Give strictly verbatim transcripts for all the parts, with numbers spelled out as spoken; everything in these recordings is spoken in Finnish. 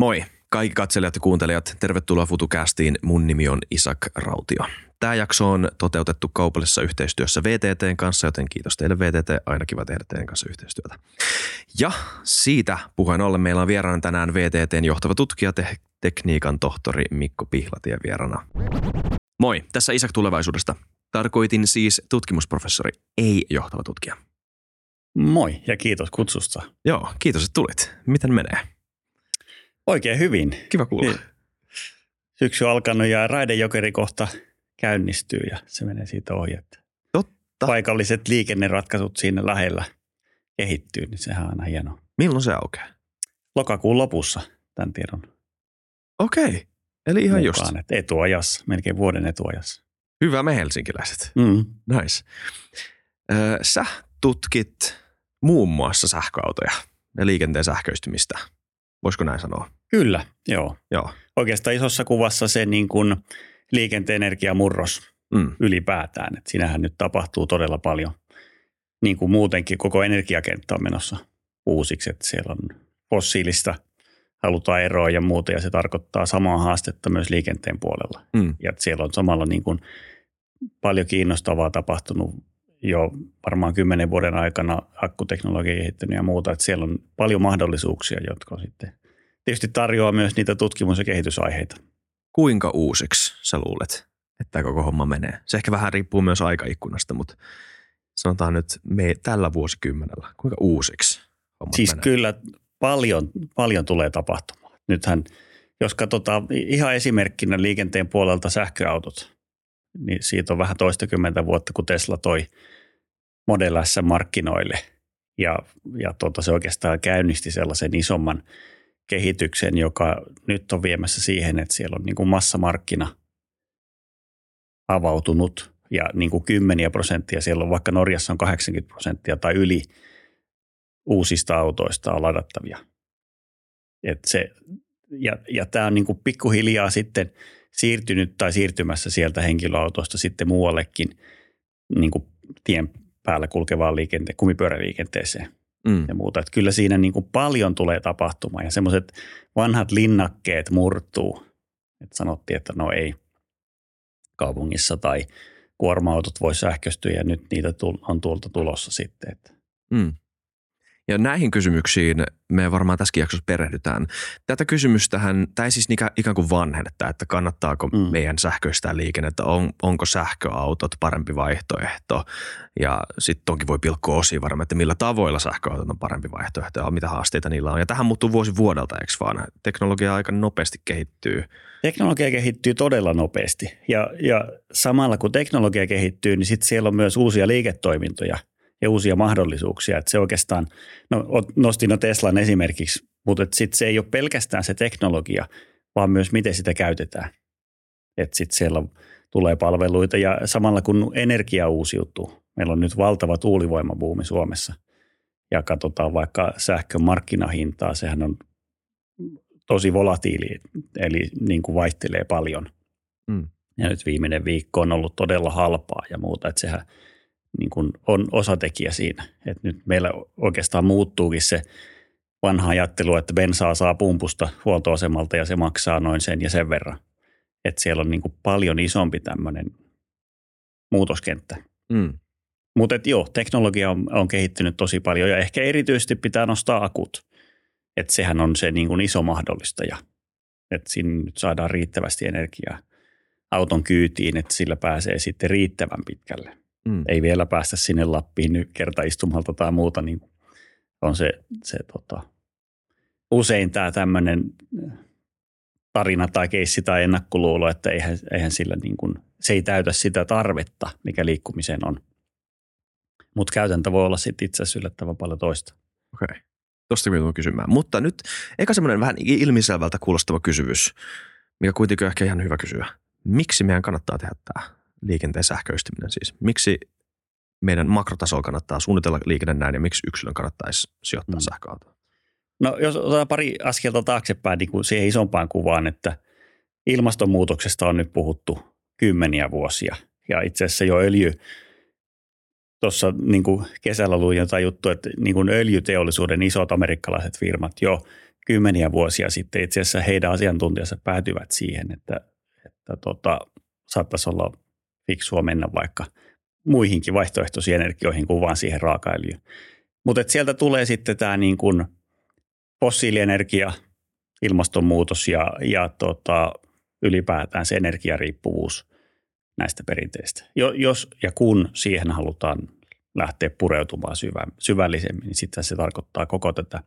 Moi kaikki katselijat ja kuuntelijat, tervetuloa FutuCastiin. Mun nimi on Isak Rautio. Tämä jakso on toteutettu kaupallisessa yhteistyössä V T T:n kanssa, joten kiitos teille V T T, aina kiva tehdä teidän kanssa yhteistyötä. Ja siitä puheen ollen meillä on vieraana tänään V T T:n johtava tutkija, te- tekniikan tohtori Mikko Pihlatie vieraana. Moi, tässä Isak tulevaisuudesta. Tarkoitin siis tutkimusprofessori, ei johtava tutkija. Moi ja kiitos kutsusta. Joo, kiitos että tulit. Miten menee? Oikein hyvin. Kiva kuulla. Syksy alkanut ja Raidenjokerikohta käynnistyy ja se menee siitä ohi. Totta. Paikalliset liikenneratkaisut siinä lähellä kehittyy, niin sehän on aina hienoa. Milloin se aukeaa? Lokakuun lopussa tämän tiedon. Okei, eli ihan just. Etuajassa, melkein vuoden etuajassa. Hyvä me helsinkiläiset. Mm. Nice. Sä tutkit muun muassa sähköautoja ja liikenteen sähköistymistä. Voisiko näin sanoa? Kyllä, joo. joo. Oikeastaan isossa kuvassa se niin kuin liikenteen energiamurros mm. ylipäätään. Et siinähän nyt tapahtuu todella paljon. Niin kuin muutenkin koko energiakenttä on menossa uusiksi. Et siellä on fossiilista, halutaan eroa ja muuta. Ja se tarkoittaa samaa haastetta myös liikenteen puolella. Mm. Ja siellä on samalla niin kuin paljon kiinnostavaa tapahtunut jo varmaan kymmenen vuoden aikana akkuteknologia kehittynyt ja muuta, että siellä on paljon mahdollisuuksia, jotka sitten tietysti tarjoaa myös niitä tutkimus- ja kehitysaiheita. Kuinka uusiksi sä luulet, että koko homma menee? Se ehkä vähän riippuu myös aikaikkunasta, mutta sanotaan nyt me tällä vuosikymmenellä, kuinka uusiksi homma siis menee? Siis kyllä paljon, paljon tulee tapahtumaan. Nythän, jos katsotaan ihan esimerkkinä liikenteen puolelta sähköautot, niin siitä on vähän toistakymmentä vuotta, kun Tesla toi Model S markkinoille. Ja, ja tuota, se oikeastaan käynnisti sellaisen isomman kehityksen, joka nyt on viemässä siihen, että siellä on niin kuin massamarkkina avautunut. Ja niin kuin kymmeniä prosenttia, siellä on vaikka Norjassa on kahdeksankymmentä prosenttia tai yli uusista autoista on ladattavia. Et se, ja ja tämä on niin kuin pikkuhiljaa sitten siirtynyt tai siirtymässä sieltä henkilöautosta sitten muuallekin niin kuin tien päällä kulkevaan liikente- kumipyöräliikenteeseen mm. ja muuta. Että kyllä siinä niin kuin paljon tulee tapahtumaan ja semmoiset vanhat linnakkeet murtuu. Että sanottiin, että no ei kaupungissa tai kuorma-autot voi sähköistyä ja nyt niitä on tuolta tulossa sitten. Mm. Ja näihin kysymyksiin me varmaan tässäkin jaksossa perehdytään. Tätä kysymystähän, tämä ei siis ikään kuin vanhennetta, että kannattaako mm. meidän sähköistää liikennettä, on, onko sähköautot parempi vaihtoehto. Ja sitten tonkin voi pilkkoa osia varmaan, että millä tavoilla sähköautot on parempi vaihtoehto ja mitä haasteita niillä on. Ja tähän muuttuu vuosi vuodelta, eikö vaan? Teknologia aika nopeasti kehittyy. Teknologia kehittyy todella nopeasti. Ja, ja samalla kun teknologia kehittyy, niin sitten siellä on myös uusia liiketoimintoja ja uusia mahdollisuuksia, että se oikeastaan, no nostin no Teslan esimerkiksi, mutta sitten se ei ole pelkästään se teknologia, vaan myös miten sitä käytetään. Että sitten siellä tulee palveluita ja samalla kun energia uusiutuu, meillä on nyt valtava tuulivoimabuumi Suomessa ja katsotaan vaikka sähkön markkinahintaa, sehän on tosi volatiili, eli niin kuin vaihtelee paljon. Mm. Ja nyt viimeinen viikko on ollut todella halpaa ja muuta, että sehän niin kuin on osatekijä siinä. Et nyt meillä oikeastaan muuttuukin se vanha ajattelu, että bensaa saa pumpusta huoltoasemalta ja se maksaa noin sen ja sen verran. Et siellä on niin kuin paljon isompi tämmöinen muutoskenttä. Mm. Mutta joo, teknologia on, on kehittynyt tosi paljon ja ehkä erityisesti pitää nostaa akut. Että sehän on se niin kuin iso mahdollistaja. Että siinä nyt saadaan riittävästi energiaa auton kyytiin, että sillä pääsee sitten riittävän pitkälle. Mm. Ei vielä päästä sinne Lappiin nyt kertaistumalta tai muuta, niin on se, se tota, usein tämä tämmöinen tarina tai keissi tai ennakkoluulo, että eihän, eihän sillä niin kuin, se ei täytä sitä tarvetta, mikä liikkumiseen on. Mutta käytäntö voi olla sitten itse asiassa yllättävän paljon toista. Okei, okay. Tuosta minun kysymään. Mutta nyt eka semmoinen vähän ilmiselvältä kuulostava kysymys, mikä kuitenkin ehkä ihan hyvä kysyä. Miksi meidän kannattaa tehdä tämä? Liikenteen sähköistyminen siis. Miksi meidän makrotasolla kannattaa suunnitella liikenne näin ja miksi yksilön kannattaisi sijoittaa mm. sähköautoon? No jos otetaan pari askelta taaksepäin niin kuin siihen isompaan kuvaan, että ilmastonmuutoksesta on nyt puhuttu kymmeniä vuosia. Ja itse asiassa jo öljy, tuossa niin kuin kesällä luin jotain juttua, että niin kuin öljyteollisuuden isot amerikkalaiset firmat jo kymmeniä vuosia sitten itse asiassa heidän asiantuntijansa päätyvät siihen, että, että tota, saattaisi olla fiksua mennä vaikka muihinkin vaihtoehtoisiin energioihin kuin vaan siihen raakaöljyyn. Mutta sieltä tulee sitten tämä niin kuin fossiilienergia, ilmastonmuutos ja, ja tota, ylipäätään se energiariippuvuus näistä perinteistä. Jos ja kun siihen halutaan lähteä pureutumaan syvällisemmin, niin sitten se tarkoittaa koko tätä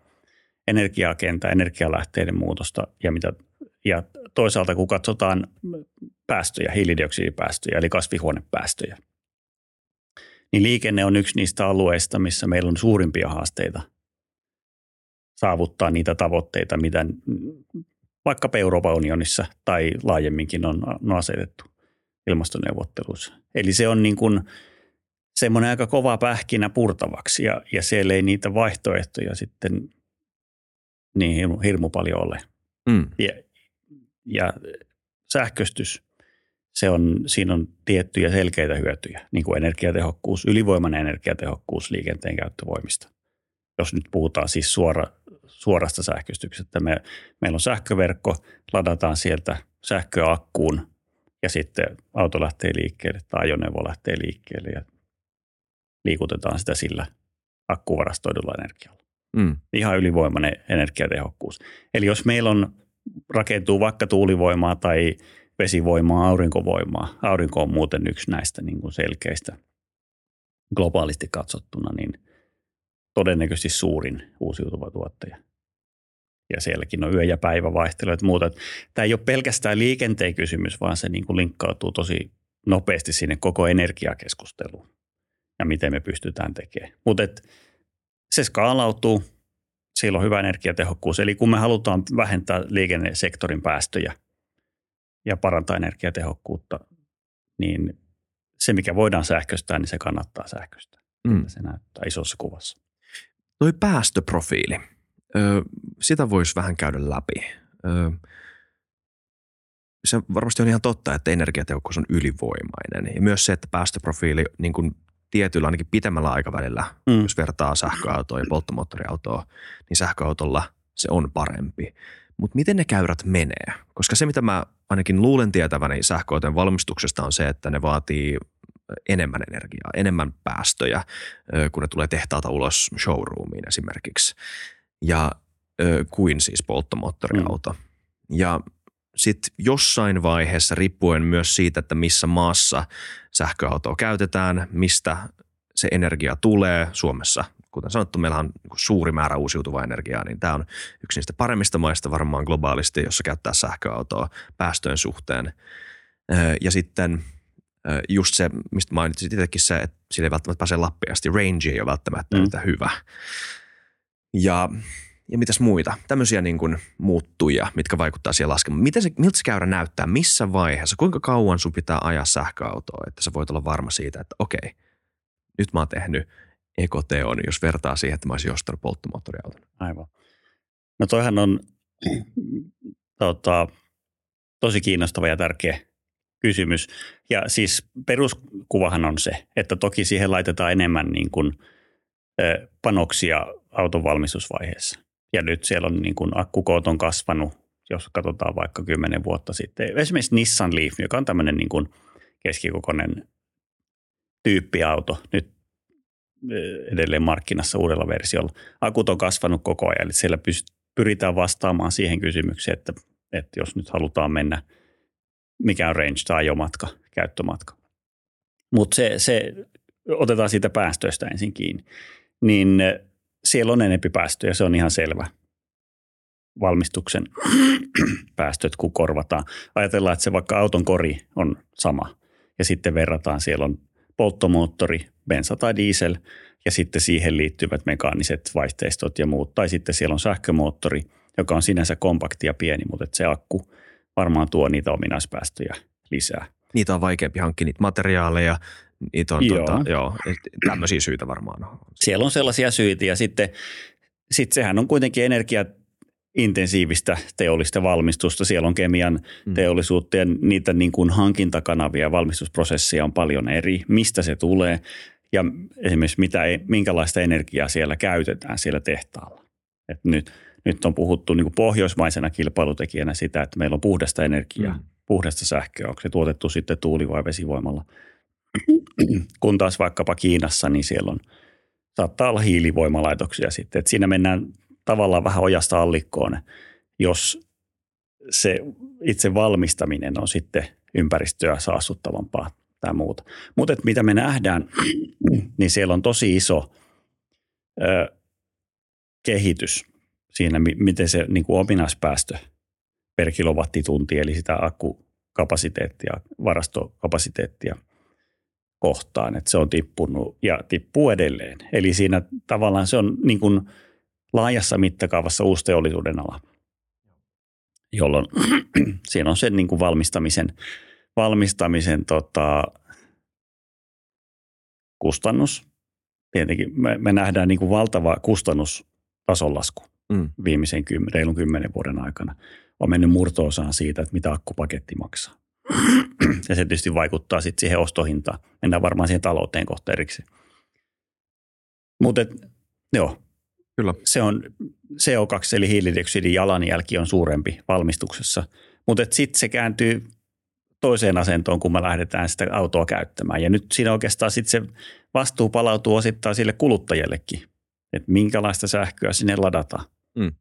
energiakentää, energialähteiden muutosta ja, mitä, ja toisaalta kun katsotaan päästöjä, hiilidioksidipäästöjä eli kasvihuonepäästöjä, niin liikenne on yksi niistä alueista, missä meillä on suurimpia haasteita saavuttaa niitä tavoitteita, mitä vaikka Euroopan unionissa tai laajemminkin on, on asetettu ilmastoneuvotteluissa. Eli se on niin kuin semmoinen aika kova pähkinä purtavaksi ja, ja siellä ei niitä vaihtoehtoja sitten niin hirmu, hirmu paljon ole. Mm. Ja, ja sähköstys, se on, siinä on tiettyjä selkeitä hyötyjä, niin kuin energiatehokkuus, ylivoimainen energiatehokkuus liikenteen käyttövoimista. Jos nyt puhutaan siis suora, suorasta sähköstyksestä, me, meillä on sähköverkko, ladataan sieltä sähköä akkuun ja sitten auto lähtee liikkeelle tai ajoneuvo lähtee liikkeelle ja liikutetaan sitä sillä akkuvarastoidulla energialla. Mm. Ihan ylivoimainen energiatehokkuus. Eli jos meillä on, rakentuu vaikka tuulivoimaa tai vesivoimaa, aurinkovoimaa, aurinko on muuten yksi näistä niin kuin selkeistä globaalisti katsottuna, niin todennäköisesti suurin uusiutuva tuottaja. Ja sielläkin on yö- ja päivävaihteluja ja muuta. Tämä ei ole pelkästään liikenteen kysymys, vaan se niin kuin linkkautuu tosi nopeasti sinne koko energiakeskusteluun ja miten me pystytään tekemään. Mutta se skaalautuu, sillä on hyvä energiatehokkuus. Eli kun me halutaan vähentää liikennesektorin päästöjä ja parantaa energiatehokkuutta, niin se, mikä voidaan sähköistää, niin se kannattaa sähköistää. Mm. Se näyttää isossa kuvassa. Toi päästöprofiili, öö, sitä voisi vähän käydä läpi. Öö, se varmasti on ihan totta, että energiatehokkuus on ylivoimainen. Ja myös se, että päästöprofiili niin kuin tietyllä ainakin pitemmällä aikavälillä, mm. jos vertaa sähköautoa ja polttomoottoriautoa, niin sähköautolla se on parempi. Mutta miten ne käyrät menee? Koska se, mitä mä ainakin luulen tietäväni sähköautojen valmistuksesta on se, että ne vaatii enemmän energiaa, enemmän päästöjä, kun ne tulee tehtaalta ulos showroomiin esimerkiksi, ja kuin siis polttomoottoriauto. Mm. Ja sitten jossain vaiheessa, riippuen myös siitä, että missä maassa sähköautoa käytetään, mistä se energia tulee Suomessa. Kuten sanottu, meillä on suuri määrä uusiutuvaa energiaa, niin tämä on yksi niistä paremmista maista varmaan globaalisti, jossa käyttää sähköautoa päästöjen suhteen. Ja sitten just se, mistä mainitsit itsekin se, että sillä ei välttämättä pääse Lappiin asti. Range ei ole välttämättä mm. yhtä hyvä. Ja, ja mitäs muita? Tämmöisiä niin kuin muuttuja, mitkä vaikuttaa siihen laskemaan. Miten se, miltä se käyrä näyttää? Missä vaiheessa? Kuinka kauan sun pitää ajaa sähköautoa, että sä voit olla varma siitä, että okei, nyt mä oon tehnyt ekoteon, jos vertaa siihen, että mä olisin ostanut polttomoottoriauton. Aivan. No toihan on tota, tosi kiinnostava ja tärkeä kysymys. Ja siis peruskuvahan on se, että toki siihen laitetaan enemmän niin kuin panoksia auton valmistusvaiheessa. Ja nyt siellä on niin kuin akkukoot on kasvanut, jos katsotaan vaikka kymmenen vuotta sitten. Esimerkiksi Nissan Leaf, joka on tämmöinen niin kuin keskikokoinen tyyppiauto, nyt edelleen markkinassa uudella versiolla. Akut on kasvanut koko ajan, eli siellä pyritään vastaamaan siihen kysymykseen, että, että jos nyt halutaan mennä, mikä on range tai ajomatka, käyttömatka. Mutta se, se, otetaan siitä päästöistä ensin kiinni. Niin siellä on enempi päästöjä, se on ihan selvä. Valmistuksen päästöt, kun korvataan. Ajatellaan, että se vaikka auton kori on sama, ja sitten verrataan, siellä on polttomoottori, bensa tai diesel, ja sitten siihen liittyvät mekaaniset vaihteistot ja muut. Tai sitten siellä on sähkömoottori, joka on sinänsä kompakti ja pieni, mutta se akku varmaan tuo niitä ominaispäästöjä lisää. Niitä on vaikeampi hankkia, niitä materiaaleja, niitä on joo. Tuota, joo, tämmöisiä syitä varmaan on. Siellä on sellaisia syitä, ja sitten sit sehän on kuitenkin energiaintensiivistä teollista valmistusta. Siellä on kemian mm. teollisuutta, ja niitä niin kuin hankintakanavia ja valmistusprosesseja on paljon eri, mistä se tulee, ja esimerkiksi mitä, minkälaista energiaa siellä käytetään siellä tehtaalla. Et nyt, Nyt on puhuttu niin kuin pohjoismaisena kilpailutekijänä sitä, että meillä on puhdasta energiaa, mm. puhdasta sähköä. Onko se tuotettu sitten tuuli- vai vesivoimalla? Kun taas vaikkapa Kiinassa, niin siellä on, saattaa olla hiilivoimalaitoksia sitten. Et siinä mennään tavallaan vähän ojasta allikkoon, jos se itse valmistaminen on sitten ympäristöä saastuttavampaa tai muuta. Mutta mitä me nähdään, niin siellä on tosi iso ö, kehitys siinä, miten se niin kuin ominaispäästö per kilowattitunti, eli sitä akkukapasiteettia, varastokapasiteettia kohtaan, että se on tippunut ja tippuu edelleen. Eli siinä tavallaan se on niin kuin laajassa mittakaavassa uusi teollisuuden ala, jolloin siinä on sen niin kuin valmistamisen, valmistamisen tota, kustannus. Tietenkin me, me nähdään niin kuin valtava kustannustasolasku mm. viimeisen kymmen, reilun kymmenen vuoden aikana. On mennyt murto-osaan siitä, että mitä akkupaketti maksaa. Ja se tietysti vaikuttaa sitten siihen ostohintaan. Mennään varmaan siihen talouteen kohta erikseen. Mutta joo. Kyllä. Se on C O kaksi eli hiilidioksidin jalanjälki on suurempi valmistuksessa, mutta sitten se kääntyy toiseen asentoon, kun me lähdetään sitä autoa käyttämään. Ja nyt siinä oikeastaan sitten se vastuu palautuu osittain sille kuluttajallekin, että minkälaista sähköä sinne ladataan. Mm.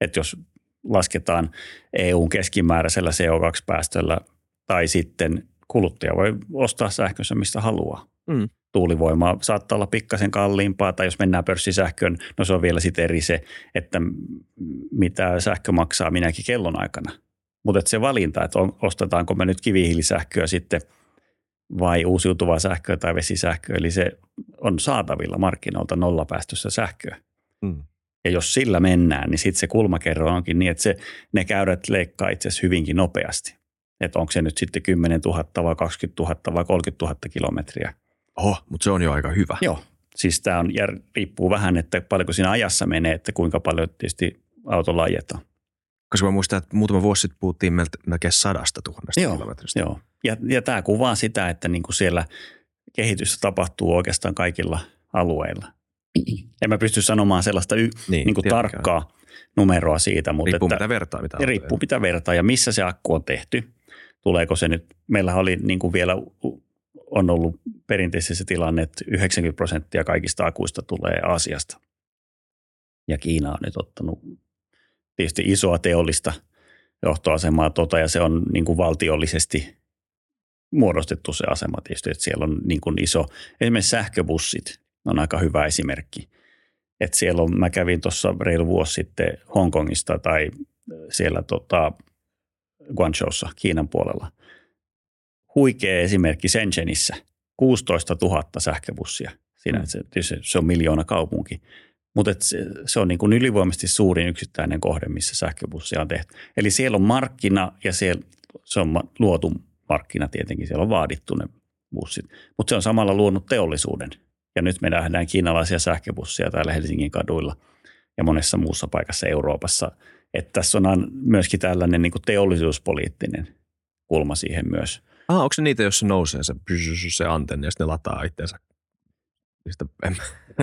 Että jos lasketaan E U:n keskimääräisellä C O kaksi päästöllä tai sitten kuluttaja voi ostaa sähkönsä mistä haluaa. Mm. Tuulivoima saattaa olla pikkasen kalliimpaa, tai jos mennään pörssisähköön, no se on vielä sitten eri se, että mitä sähkö maksaa minäkin kellon aikana. Mutta se valinta, että ostetaanko me nyt kivihiilisähköä sitten vai uusiutuvaa sähköä tai vesisähköä, eli se on saatavilla markkinoilta nollapäästössä sähköä. Mm. Ja jos sillä mennään, niin sitten se kulmakerro onkin niin, että se, ne käyrät leikkaa itse asiassa hyvinkin nopeasti. Että onko se nyt sitten kymmenen tuhatta vai kaksikymmentätuhatta vai kolmekymmentätuhatta kilometriä. Oho, mutta se on jo aika hyvä. Joo, siis tämä on, riippuu vähän, että paljonko siinä ajassa menee, että kuinka paljon tietysti autolla ajetaan. Koska mä muistan, että muutama vuosi sitten puhuttiin melkein sadasta tuhannesta kilometristä. Joo, ja, ja tämä kuvaa sitä, että niinku siellä kehitystä tapahtuu oikeastaan kaikilla alueilla. En mä pysty sanomaan sellaista y, niin, niinku tarkkaa numeroa siitä. Mutta riippuu että, mitä vertaa. Mitä riippuu mitä vertaa ja missä se akku on tehty. Tuleeko se nyt, meillä oli niinku vielä... on ollut perinteisesti se tilanne, että yhdeksänkymmentä prosenttia kaikista akuista tulee Aasiasta. Ja Kiina on nyt ottanut tietysti isoa teollista johtoasemaa tuota, ja se on niin kuin valtiollisesti muodostettu se asema tietysti, että siellä on niin kuin iso, esimerkiksi sähköbussit on aika hyvä esimerkki. Että siellä on, mä kävin tuossa reilu vuosi sitten Hongkongista tai siellä tota Guangzhoussa, Kiinan puolella. Huikea esimerkki Shenzhenissä, kuusitoistatuhatta sähköbussia. Siinä, se, se on miljoona kaupunki, mutta se, se on niin kuin ylivoimaisesti suurin yksittäinen kohde, missä sähköbussia on tehty. Eli siellä on markkina ja siellä, se on luotu markkina tietenkin, siellä on vaadittu ne bussit, mutta se on samalla luonut teollisuuden. Ja nyt me nähdään kiinalaisia sähköbussia täällä Helsingin kaduilla ja monessa muussa paikassa Euroopassa. Että tässä on myöskin tällainen niin kuin teollisuuspoliittinen kulma siihen myös. Ah, onko se niitä, jos se nousee se, se antenni ja sitten ne lataa itseänsä?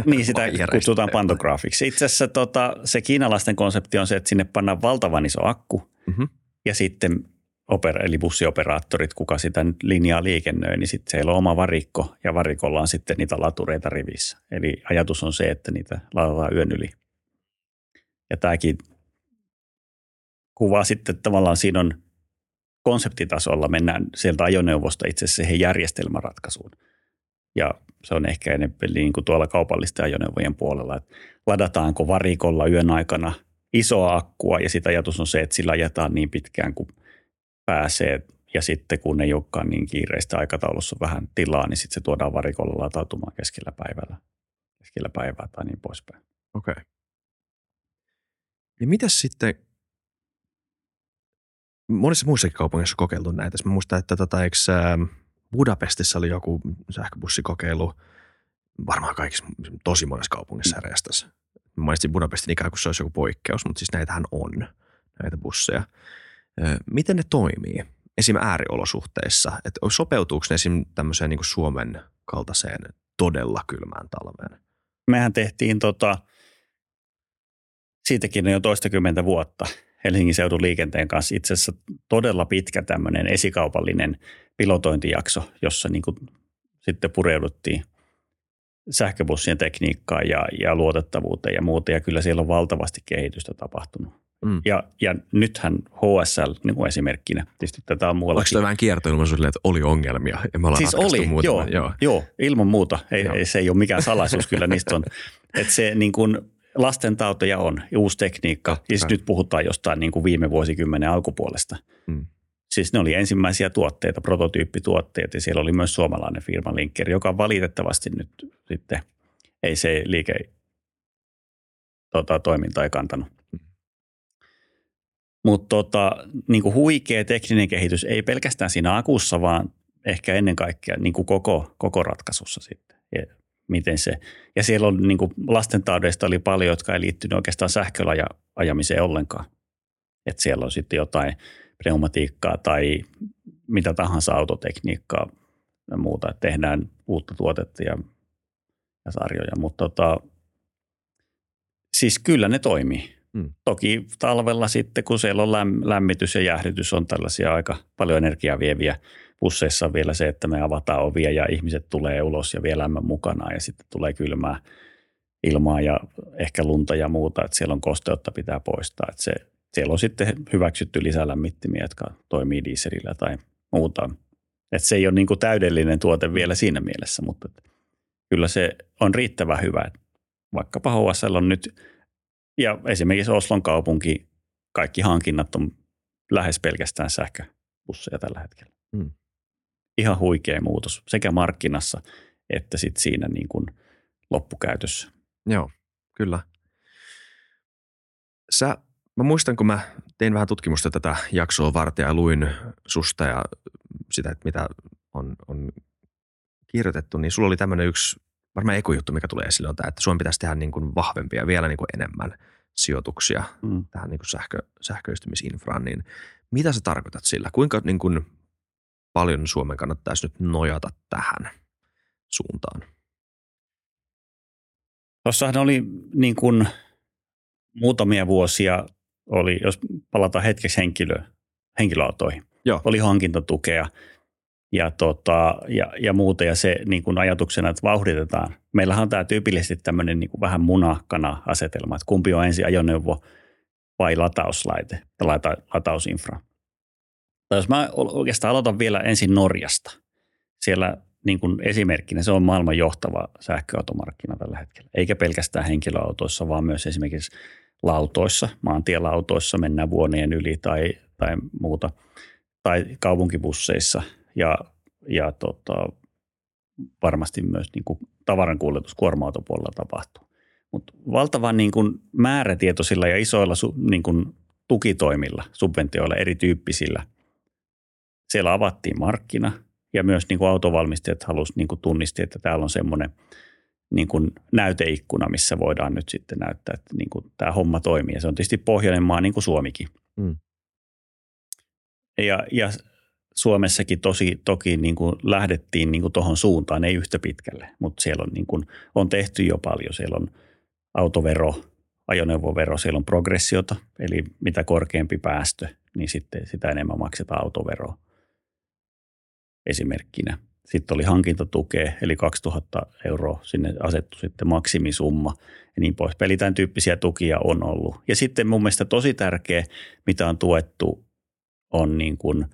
Niin, sitä kutsutaan pantograafiksi. Itse asiassa tota, se kiinalaisten konsepti on se, että sinne pannaan valtavan iso akku mm-hmm. ja sitten oper- eli bussioperaattorit, kuka sitä nyt linjaa liikennöi, niin sitten siellä on oma varikko ja varikolla on sitten niitä latureita rivissä. Eli ajatus on se, että niitä ladataan yön yli. Ja tämäkin kuvaa sitten tavallaan siinä on konseptitasolla mennään sieltä ajoneuvosta itse asiassa siihen järjestelmäratkaisuun. Ja se on ehkä enemmän niin kuin tuolla kaupallisten ajoneuvojen puolella, että ladataanko varikolla yön aikana isoa akkua ja sitten ajatus on se, että sillä ajetaan niin pitkään kuin pääsee ja sitten kun ei olekaan niin kiireistä aikataulussa vähän tilaa, niin sitten se tuodaan varikolla latautumaan keskellä päivällä, keskellä päivää tai niin poispäin. Okei. Okay. Ja mitäs sitten... Monissa muissakin kaupungeissa on kokeiltu näitä. Mä muistan, että tota, eikö Budapestissa oli joku sähköbussikokeilu, varmaan kaikissa tosi monessa kaupungissa järjestäisi. Mä mainitsin Budapestin ikään kuin se olisi joku poikkeus, mutta siis näitähän on, näitä busseja. Miten ne toimii esim. Ääriolosuhteissa? Et sopeutuuko ne esim. Tämmöiseen niin kuin Suomen kaltaiseen todella kylmään talveen? Mehän tehtiin tota... siitäkin on jo toistakymmentä vuotta Helsingin seudun liikenteen kanssa itse asiassa todella pitkä tämmöinen esikaupallinen pilotointijakso, jossa niin kuin sitten pureuduttiin sähköbussien tekniikkaan ja, ja luotettavuuteen ja muuta, ja kyllä siellä on valtavasti kehitystä tapahtunut. Mm. Ja, ja nythän H S Y niin kuin esimerkkinä, tietysti tätä on muuallakin. Oliko tämä vähän kiertoilmaisuus, että oli ongelmia ja me ollaan siis oli, joo, joo. joo, ilman muuta. Ei, joo. Se ei ole mikään salaisuus kyllä niistä on. Että se niin kuin lastentautoja on, uusi tekniikka. Ja siis nyt puhutaan jostain niin kuin viime vuosikymmenen alkupuolesta. Mm. Siis ne oli ensimmäisiä tuotteita, prototyyppituotteita, ja siellä oli myös suomalainen firma Linkkeri, joka valitettavasti nyt sitten ei se liike tota, toiminta ei kantanut. Mm. Mutta tota, niin kuin huikea tekninen kehitys ei pelkästään siinä akussa, vaan ehkä ennen kaikkea niin kuin koko, koko ratkaisussa sitten. Ja, miten se, ja siellä on niin kuin lastentaudeista oli paljon, jotka ei liittynyt oikeastaan sähköllä ajamiseen ollenkaan. Että siellä on sitten jotain pneumatiikkaa tai mitä tahansa autotekniikkaa ja muuta. Että tehdään uutta tuotetta ja, ja sarjoja, mutta tota, siis kyllä ne toimii. Hmm. Toki talvella sitten, kun siellä on lämmitys ja jäähdytys, on tällaisia aika paljon energiaa vieviä. Busseissa on vielä se, että me avataan ovia ja ihmiset tulee ulos ja vie lämmön mukanaan ja sitten tulee kylmää ilmaa ja ehkä lunta ja muuta, että siellä on kosteutta pitää poistaa, että se siellä on sitten hyväksytty lisälämmittimiä, jotka toimii dieselillä tai muuta. Että se ei ole niin kuin täydellinen tuote vielä siinä mielessä, mutta kyllä se on riittävän hyvä. Vaikkapa H S L on nyt, ja esimerkiksi Oslon kaupunki, kaikki hankinnat on lähes pelkästään sähköbusseja tällä hetkellä. Hmm. Ihan huikea muutos sekä markkinassa että sitten siinä niin kuin loppukäytössä. Joo, kyllä. Sä Mä muistan, kun mä tein vähän tutkimusta tätä jaksoa varten ja luin susta ja sitä, että mitä on, on kirjoitettu, niin sulla oli tämmöinen yksi, varmaan ekujuttu, mikä tulee esille, on tämä, että Suomen pitäisi tehdä niin kuin vahvempia, vielä niin kuin enemmän sijoituksia mm. tähän niin kuin sähkö, sähköistymisinfraan. Niin mitä sä tarkoitat sillä? Kuinka niin kuin paljon Suomen kannattaisi nyt nojata tähän suuntaan? Tuossahan oli niin kuin muutamia vuosia oli, jos palataan hetkeksi henkilö, henkilöautoihin, Joo. oli hankintatukea ja, tota, ja, ja muuta. Ja se niin kuin ajatuksena, että vauhditetaan. Meillähän on tämä tyypillisesti tämmöinen niin kuin vähän munakana-asetelma, että kumpi on ensin ajoneuvo vai latauslaite tai lata, latausinfra. Tai jos mä oikeastaan aloitan vielä ensin Norjasta. Siellä niin kuin esimerkkinä se on maailman johtava sähköautomarkkina tällä hetkellä. Eikä pelkästään henkilöautoissa, vaan myös esimerkiksi lautoissa, maantielautoissa mennään vuonien yli tai, tai muuta, tai kaupunkibusseissa ja, ja tota, varmasti myös niin kuin tavarankuljetus kuorma-autopuolella tapahtuu. Mutta valtavan niin kuin määrätietoisilla ja isoilla su, niin kuin tukitoimilla, subventioilla, erityyppisillä, siellä avattiin markkina ja myös niin kuin autovalmistajat halusivat niin kuin tunnistaa, että täällä on semmoinen niin kuin näyteikkuna, missä voidaan nyt sitten näyttää, että niin kuin tämä homma toimii. Ja se on tietysti pohjoinen maa, niin kuin Suomikin. Mm. Ja, ja Suomessakin tosi, toki niin kuin lähdettiin niin kuin tuohon suuntaan, ei yhtä pitkälle, mutta siellä on, niin kuin, on tehty jo paljon. Siellä on autovero, ajoneuvovero, siellä on progressiota, eli mitä korkeampi päästö, niin sitten sitä enemmän maksetaan autoveroa esimerkkinä. Sitten oli hankintatukea, eli kaksituhatta euroa sinne asettu sitten maksimisumma ja niin pois. Eli tämän tyyppisiä tukia on ollut. Ja sitten mun mielestä tosi tärkeä, mitä on tuettu, on niin kuin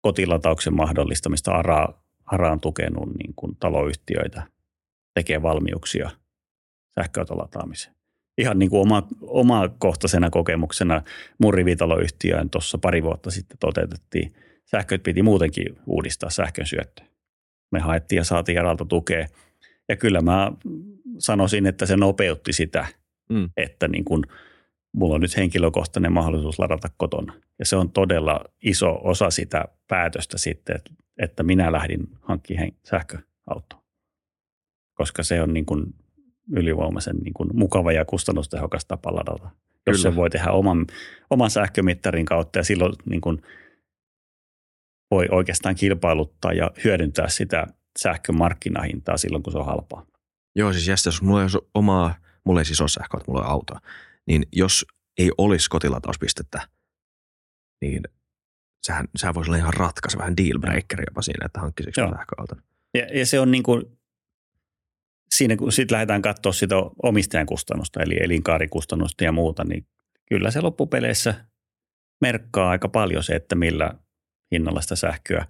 kotilatauksen mahdollistamista. ARA, ARA on tukenut niin kuin taloyhtiöitä, tekee valmiuksia sähköautolataamiseen. Ihan niin kuin oma, omakohtaisena kokemuksena mun rivitaloyhtiöön tuossa pari vuotta sitten toteutettiin. Sähköt piti muutenkin uudistaa sähkön syöttöön. Me haettiin ja saatiin ARAlta tukea. Ja kyllä mä sanoisin, että se nopeutti sitä, mm. että niin kun, mulla on nyt henkilökohtainen mahdollisuus ladata kotona. Ja se on todella iso osa sitä päätöstä sitten, että minä lähdin hankkimaan sähköautoa. Koska se on niin kun ylivoimaisen niin kun mukava ja kustannustehokas tapa ladata. Jos se voi tehdä oman, oman sähkömittarin kautta ja silloin niin kun voi oikeastaan kilpailuttaa ja hyödyntää sitä sähkön markkinahintaa silloin, kun se on halpaa. Joo, siis jästä, jos mulla ei, omaa, mulla ei siis ole sähköä, mulla on auto, niin jos ei olisi kotilatauspistettä, niin sehän, sehän voisi olla ihan ratkaiseva, vähän dealbreakeri jopa siinä, että hankkisiksi sähköauton. Ja, ja se on niin kuin, siinä kun sitten lähdetään katsoa sitä omistajan kustannusta, eli elinkaarikustannusta ja muuta, niin kyllä se loppupeleissä merkkaa aika paljon se, että millä hinnalla sitä sähköä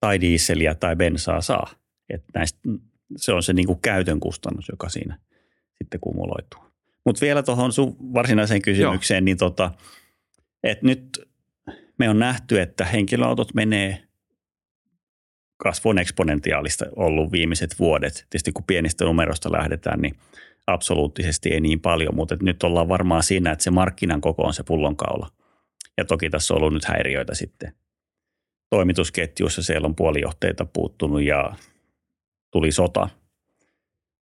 tai dieseliä tai bensaa saa. Että näistä, se on se niin kuin käytön kustannus, joka siinä sitten kumuloituu. Mutta vielä tuohon sun varsinaiseen kysymykseen, Joo. niin tota, että nyt me on nähty, että henkilöautot menee, kasvu on eksponentiaalista ollut viimeiset vuodet. Tietysti kun pienistä numerosta lähdetään, niin absoluuttisesti ei niin paljon, mutta nyt ollaan varmaan siinä, että se markkinan koko on se pullonkaula. Ja toki tässä on ollut nyt häiriöitä sitten. Toimitusketjuissa siellä on puolijohteita puuttunut ja tuli sota,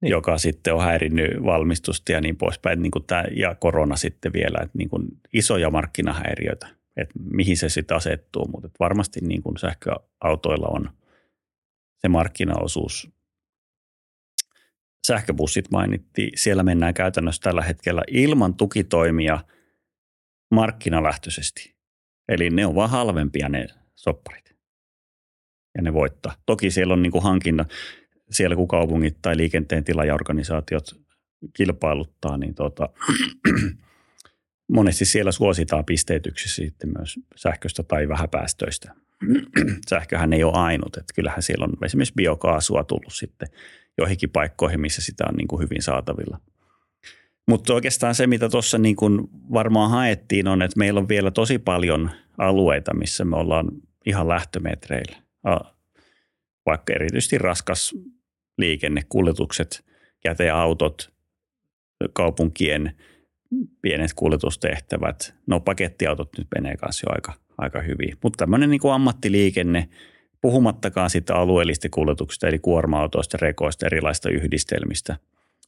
niin. joka sitten on häirinnyt valmistusta ja niin poispäin. Niin kuin tämä, ja korona sitten vielä, että niin kuin isoja markkinahäiriöitä, että mihin se sitten asettuu. Mutta varmasti niin kuin sähköautoilla on se markkinaosuus. Sähköbussit mainittiin, siellä mennään käytännössä tällä hetkellä ilman tukitoimia markkinalähtöisesti. Eli ne on vaan halvempia ne sopparit ja ne voittaa. Toki siellä on niin kuin hankinta, siellä kun kaupungit tai liikenteen tilaajaorganisaatiot kilpailuttaa, niin tuota, monesti siellä suositaan pisteytyksissä sitten myös sähköstä tai vähäpäästöistä. Sähköhän ei ole ainut, että kyllähän siellä on esimerkiksi biokaasua tullut sitten joihinkin paikkoihin, missä sitä on niin kuin hyvin saatavilla. Mutta oikeastaan se, mitä tuossa niin kuin varmaan haettiin, on, että meillä on vielä tosi paljon alueita, missä me ollaan ihan lähtömetreillä. Vaikka erityisesti raskas liikenne, kuljetukset, jäteautot, kaupunkien pienet kuljetustehtävät. No pakettiautot nyt menee kanssa jo aika, aika hyvin. Mutta tämmöinen niin kuin ammattiliikenne, puhumattakaan siitä alueellista kuljetuksista, eli kuorma-autoista, rekoista, erilaisista yhdistelmistä.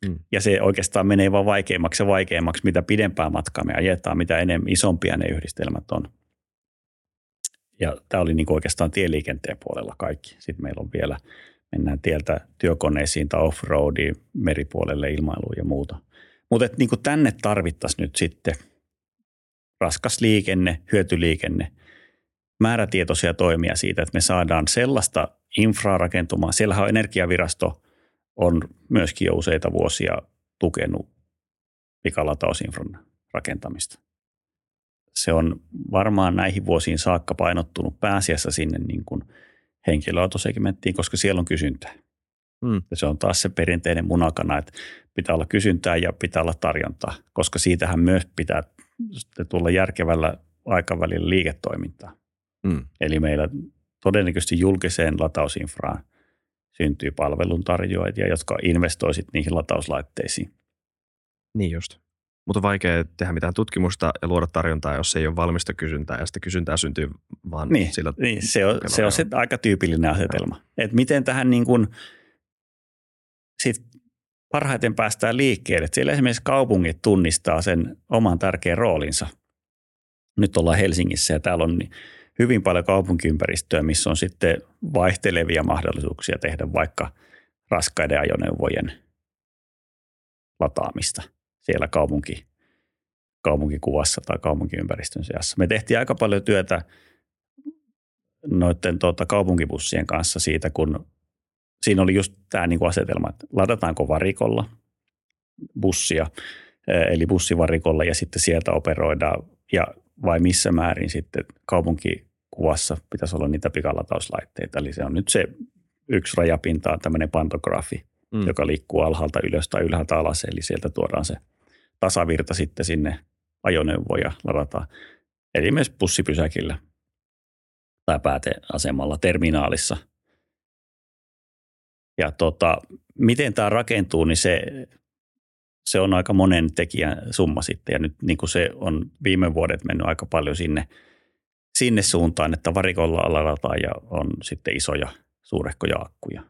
Mm. Ja se oikeastaan menee vaan vaikeammaksi ja vaikeammaksi, mitä pidempää matkaa me ajetaan, mitä enemmän isompia ne yhdistelmät on. Ja tämä oli niin kuin oikeastaan tieliikenteen puolella kaikki. Sitten meillä on vielä, mennään tieltä työkoneisiin tai off-roadiin, meripuolelle, ilmailuun ja muuta. Mutta niin kuin tänne tarvittaisiin nyt sitten raskas liikenne, hyötyliikenne, määrätietoisia toimia siitä, että me saadaan sellaista infraa rakentumaan. Siellähän Energiavirasto on myöskin jo useita vuosia tukenut pikalatausinfran rakentamista. Se on varmaan näihin vuosiin saakka painottunut pääasiassa sinne niin kuin henkilöautosegmenttiin, koska siellä on kysyntää. Mm. Se on taas se perinteinen munakana, että pitää olla kysyntää ja pitää olla tarjontaa, koska siitähän myös pitää tulla järkevällä aikavälillä liiketoimintaa. Mm. Eli meillä todennäköisesti julkiseen latausinfraan syntyy palveluntarjoajia, jotka investoisit niihin latauslaitteisiin. Niin just. Mutta on vaikea tehdä mitään tutkimusta ja luoda tarjontaa, jos ei ole valmista kysyntää, ja sitä kysyntää syntyy vaan niin, sillä... Niin, se on, se on se aika tyypillinen asetelma. Et miten tähän niin kun sit parhaiten päästään liikkeelle. Et siellä esimerkiksi kaupungit tunnistaa sen oman tärkeän roolinsa. Nyt ollaan Helsingissä ja täällä on... Niin, hyvin paljon kaupunkiympäristöä, missä on sitten vaihtelevia mahdollisuuksia tehdä vaikka raskaiden ajoneuvojen lataamista siellä kaupunki, kaupunkikuvassa tai kaupunkiympäristön seassa. Me tehtiin aika paljon työtä noiden tuota, kaupunkibussien kanssa siitä, kun siinä oli just tämä niinku asetelma, että ladataanko varikolla bussia, eli bussivarikolla ja sitten sieltä operoidaan ja vai missä määrin sitten kaupunkikuvassa pitäisi olla niitä pikalatauslaitteita. Eli se on nyt se yksi rajapinta on tämmöinen pantografi, mm. joka liikkuu alhaalta ylös tai ylhäältä alas. Eli sieltä tuodaan se tasavirta sitten sinne ajoneuvoon ja ladataan. Eli myös bussipysäkillä tai pääteasemalla terminaalissa. Ja tota, miten tämä rakentuu, niin se... Se on aika monen tekijän summa sitten ja nyt niin kuin se on viime vuodet mennyt aika paljon sinne, sinne suuntaan, että varikolla alalataan ja on sitten isoja suurehkoja akkuja,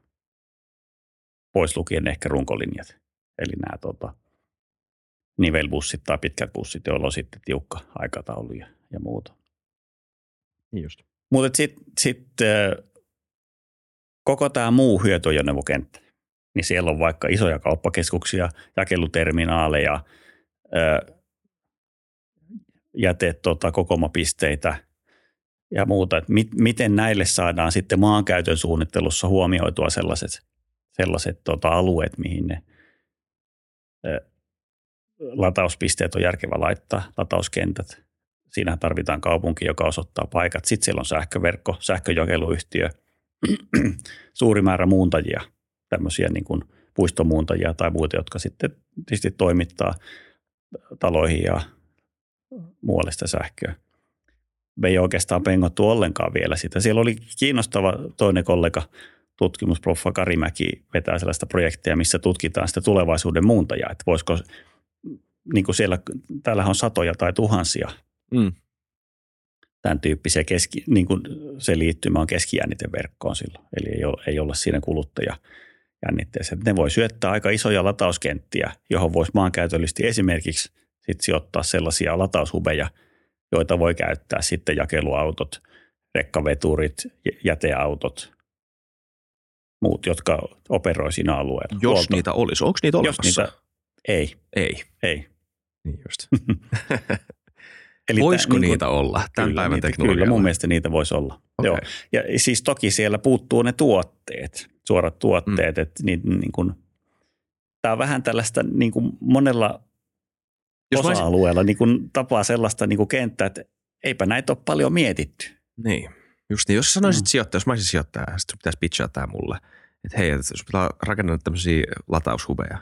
pois lukien ehkä runkolinjat. Eli nämä tota, nivelbussit tai pitkät bussit, joilla on sitten tiukka aikataulu ja, ja muuta. Just. Mutta sitten sit, koko tämä muu hyötyajoneuvokenttä. Niin siellä on vaikka isoja kauppakeskuksia, jakeluterminaaleja, jäte tota, kokoomapisteitä ja muuta. Et mit, miten näille saadaan sitten maankäytön suunnittelussa huomioitua sellaiset, sellaiset tota, alueet, mihin ne ö, latauspisteet on järkevä laittaa, latauskentät. Siinä tarvitaan kaupunki, joka osoittaa paikat. Sitten siellä on sähköverkko, sähköjakeluyhtiö, suuri määrä muuntajia, tämmöisiä niin kuin puistomuuntajia tai muita, jotka sitten tietysti toimittaa taloihin ja muualle sitä sähköä. Me ei oikeastaan pengottu ollenkaan vielä sitä. Siellä oli kiinnostava toinen kollega, tutkimusproffa Karimäki, vetää sellaista projekteja, missä tutkitaan sitä tulevaisuuden muuntajaa, että voisiko, niin kuin siellä, täällähän on satoja tai tuhansia mm. tämän tyyppisiä, keski, niin kuin se liittymä on keskijänniteverkkoon silloin, eli ei ole, ei ole siinä kuluttaja. Jännitteessä. Ne voi syöttää aika isoja latauskenttiä, johon voisi maankäytöllisesti esimerkiksi sit sijoittaa sellaisia lataushubeja, joita voi käyttää sitten jakeluautot, rekkaveturit, jäteautot, muut, jotka operoi siinä alueella. Jos Huolto. niitä olisi. Onko niitä olemassa? Jos niitä, ei. Ei. Ei. Niin just. Eli voisiko niin niitä olla tämän kyllä, päivän teknologialla? Kyllä, mun mielestä niitä voisi olla. Okay. Joo. Ja siis toki siellä puuttuu ne tuotteet, suorat tuotteet. Mm. Että niin, niin kuin, tämä on vähän tällaista niin kuin monella jos osa-alueella olisin... niin kuin tapaa sellaista niin kuin kenttää, että eipä näitä ole paljon mietitty. Niin, just niin. Jos sanoisit mm. sijoittaja, jos mä olisin sijoittaja, sitten pitäisi pitchaa tämä mulle. Että hei, että jos pitää rakentaa tämmöisiä lataushubeja,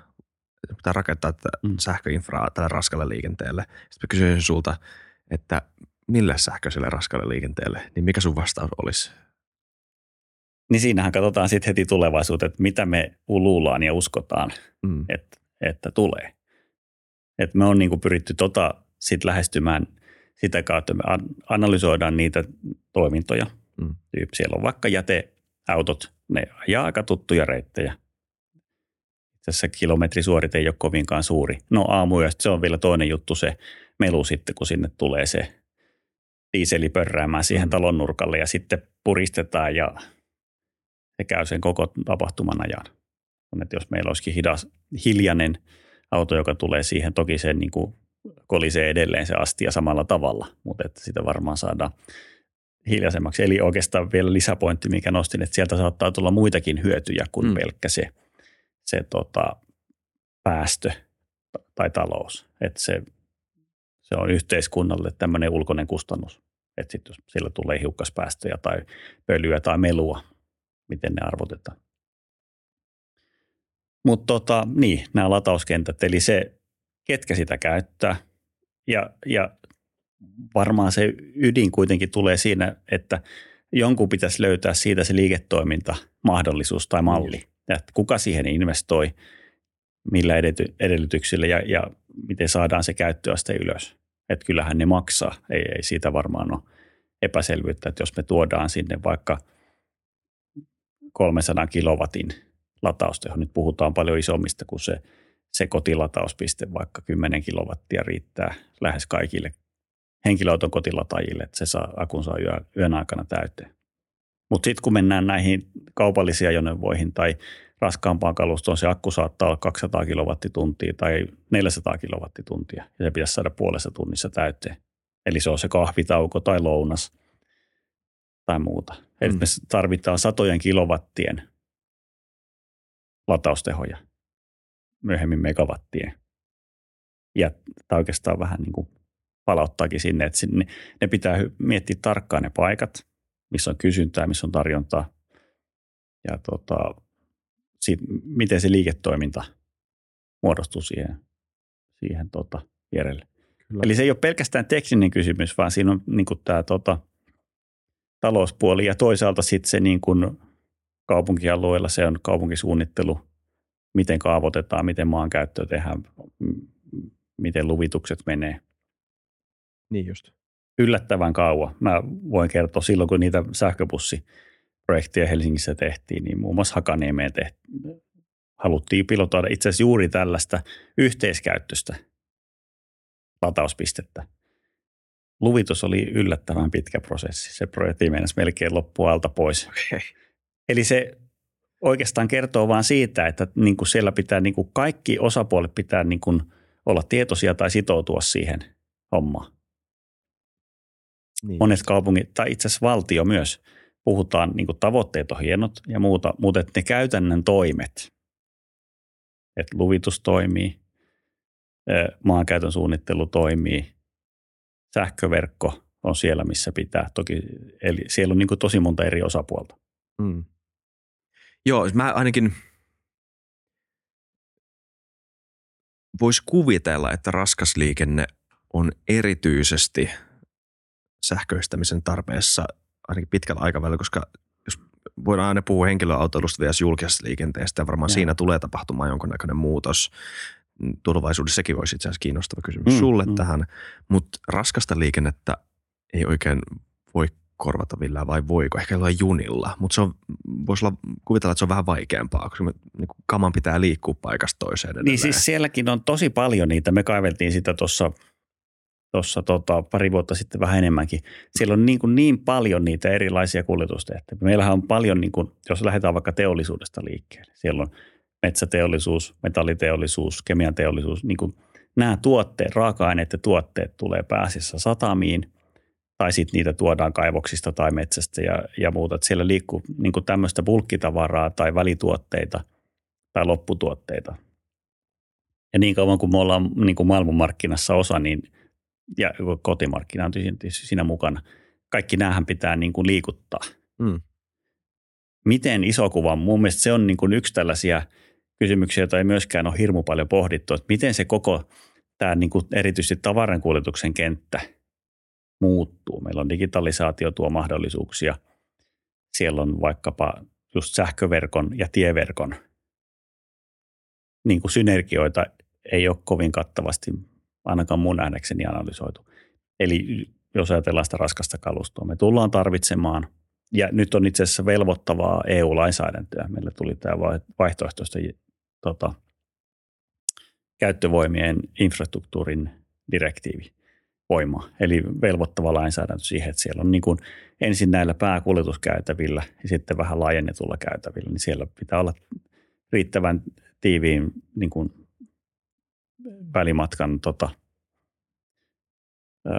pitää rakentaa mm. sähköinfraa tällä raskaalla liikenteelle. Sitten kysyisin sulta, että millä sähköiselle raskaalle liikenteelle, niin mikä sun vastaus olisi? Niin siinähän katsotaan sitten heti tulevaisuuteen, että mitä me luullaan ja uskotaan, mm. että, että tulee. Että me on niinku pyritty tota sit lähestymään sitä kautta, me analysoidaan niitä toimintoja. Mm. Siellä on vaikka jäteautot, ne ajaa aika tuttuja reittejä. Tässä kilometrisuorite ei ole kovinkaan suuri. No aamuyöstä se on vielä toinen juttu se melu sitten, kun sinne tulee se diiseli pörräämään siihen mm. talon nurkalle ja sitten puristetaan ja se käy sen koko tapahtuman ajan. Että jos meillä olisikin hidas, hiljainen auto, joka tulee siihen, toki se niin kuin kolisee edelleen se astia samalla tavalla, mutta että sitä varmaan saadaan hiljaisemmaksi. Eli oikeastaan vielä lisäpointti, mikä nostin, että sieltä saattaa tulla muitakin hyötyjä kuin mm. pelkkä se. se tota, päästö tai talous, että se, se on yhteiskunnalle tämmöinen ulkoinen kustannus, että sitten jos sillä tulee hiukkaspäästöjä tai pölyä tai melua, miten ne arvotetaan. Mutta tota, niin, nämä latauskentät, eli se, ketkä sitä käyttää ja, ja varmaan se ydin kuitenkin tulee siinä, että jonkun pitäisi löytää siitä se liiketoimintamahdollisuus tai malli. Ja kuka siihen investoi, millä edety, edellytyksillä ja, ja miten saadaan se käyttöaste ylös. Että kyllähän ne maksaa, ei, ei siitä varmaan ole epäselvyyttä, että jos me tuodaan sinne vaikka kolmesataa kilowatin latausta, johon nyt puhutaan paljon isommista kuin se, se kotilatauspiste, vaikka kymmenen kilowattia riittää lähes kaikille henkilöauton kotilatajille, että se saa, akun saa yö, yön aikana täyteen. Mutta sitten kun mennään näihin kaupallisiin ajoneuvoihin tai raskaampaan kalustoon, se akku saattaa olla kaksisataa kilowattituntia tai neljäsataa kilowattituntia ja se pitäisi saada puolessa tunnissa täyteen. Eli se on se kahvitauko tai lounas tai muuta. Mm. Eli me tarvitaan satojen kilowattien lataustehoja, myöhemmin megawattien. Ja tämä oikeastaan vähän niin kuin palauttaakin sinne, että sinne, ne pitää miettiä tarkkaan ne paikat, missä on kysyntää, missä on tarjontaa ja tota, siitä, miten se liiketoiminta muodostuu siihen, siihen tota, vierelle. Kyllä. Eli se ei ole pelkästään tekninen kysymys, vaan siinä on niin kuin tämä tota, talouspuoli ja toisaalta sitten se niin kuin kaupunkialueella, se on kaupunkisuunnittelu, miten kaavoitetaan, miten maankäyttöä tehdään, m- miten luvitukset menee. Niin just. Yllättävän kauan. Mä voin kertoa silloin, kun niitä sähköbussiprojekteja Helsingissä tehtiin, niin muun muassa Hakaniemeen tehtiin. Haluttiin pilotoida itse asiassa juuri tällaista yhteiskäyttöistä latauspistettä. Luvitus oli yllättävän pitkä prosessi. Se projekti meinasi melkein loppualta pois. Okay. Eli se oikeastaan kertoo vaan siitä, että niin kuin siellä pitää niin kuin kaikki osapuolet pitää niin kuin olla tietoisia tai sitoutua siihen hommaan. Niin. Monessa kaupungissa, tai itse asiassa valtio myös, puhutaan, niin kuin tavoitteet on hienot ja muuta, mutta että ne käytännön toimet, että luvitus toimii, maankäytön suunnittelu toimii, sähköverkko on siellä, missä pitää. Toki, eli siellä on niin kuin tosi monta eri osapuolta. Mm. Joo, mä ainakin voisi kuvitella, että raskas liikenne on erityisesti sähköistämisen tarpeessa ainakin pitkällä aikavälillä, koska jos voidaan aina puhua henkilöautoilusta ja julkisesta liikenteestä, varmaan ja. siinä tulee tapahtumaan jonkunnäköinen muutos. Tulevaisuudessakin olisi itse asiassa kiinnostava kysymys mm, sulle mm. tähän, mutta raskasta liikennettä ei oikein voi korvata millään, vai voiko? Ehkä jollain junilla, mutta se on, voisi olla, kuvitella, että se on vähän vaikeampaa, koska me, niin kuin kaman pitää liikkua paikasta toiseen edelleen. Niin siis sielläkin on tosi paljon niitä, me kaiveltiin sitä tuossa tuossa tota, pari vuotta sitten vähän enemmänkin. Siellä on niin, kuin niin paljon niitä erilaisia kuljetustehtäviä. Meillähän on paljon, niin kuin, jos lähdetään vaikka teollisuudesta liikkeelle, siellä on metsäteollisuus, metalliteollisuus, kemian teollisuus, niin kuin nämä tuotteet, raaka-aineet ja tuotteet tulee pääasiassa satamiin, tai sitten niitä tuodaan kaivoksista tai metsästä ja, ja muuta. Että siellä liikkuu niin kuin tämmöistä bulkkitavaraa tai välituotteita tai lopputuotteita. Ja niin kauan kuin me ollaan niin kuin maailmanmarkkinassa osa, niin ja kotimarkkina on tietysti siinä mukana. Kaikki näähän pitää niin kuin liikuttaa. Mm. Miten iso kuva? Mun mielestä se on niin kuin yksi tällaisia kysymyksiä, joita ei myöskään ole hirmu paljon pohdittu, että miten se koko tämä niin kuin erityisesti tavarankuljetuksen kenttä muuttuu. Meillä on digitalisaatio tuo mahdollisuuksia. Siellä on vaikkapa just sähköverkon ja tieverkon niin kuin synergioita ei ole kovin kattavasti ainakaan mun nähdäkseni analysoitu. Eli jos ajatellaan sitä raskasta kalustoa, me tullaan tarvitsemaan, ja nyt on itse asiassa velvoittavaa E U-lainsäädäntöä. Meillä tuli tämä vaihtoehtoista tota, käyttövoimien infrastruktuurin direktiivi voimaa. Eli velvoittava lainsäädäntö siihen, että siellä on niin kuin ensin näillä pääkuljetuskäytävillä ja sitten vähän laajennetulla käytävillä, niin siellä pitää olla riittävän tiiviin niin kuin välimatkan tota, ö,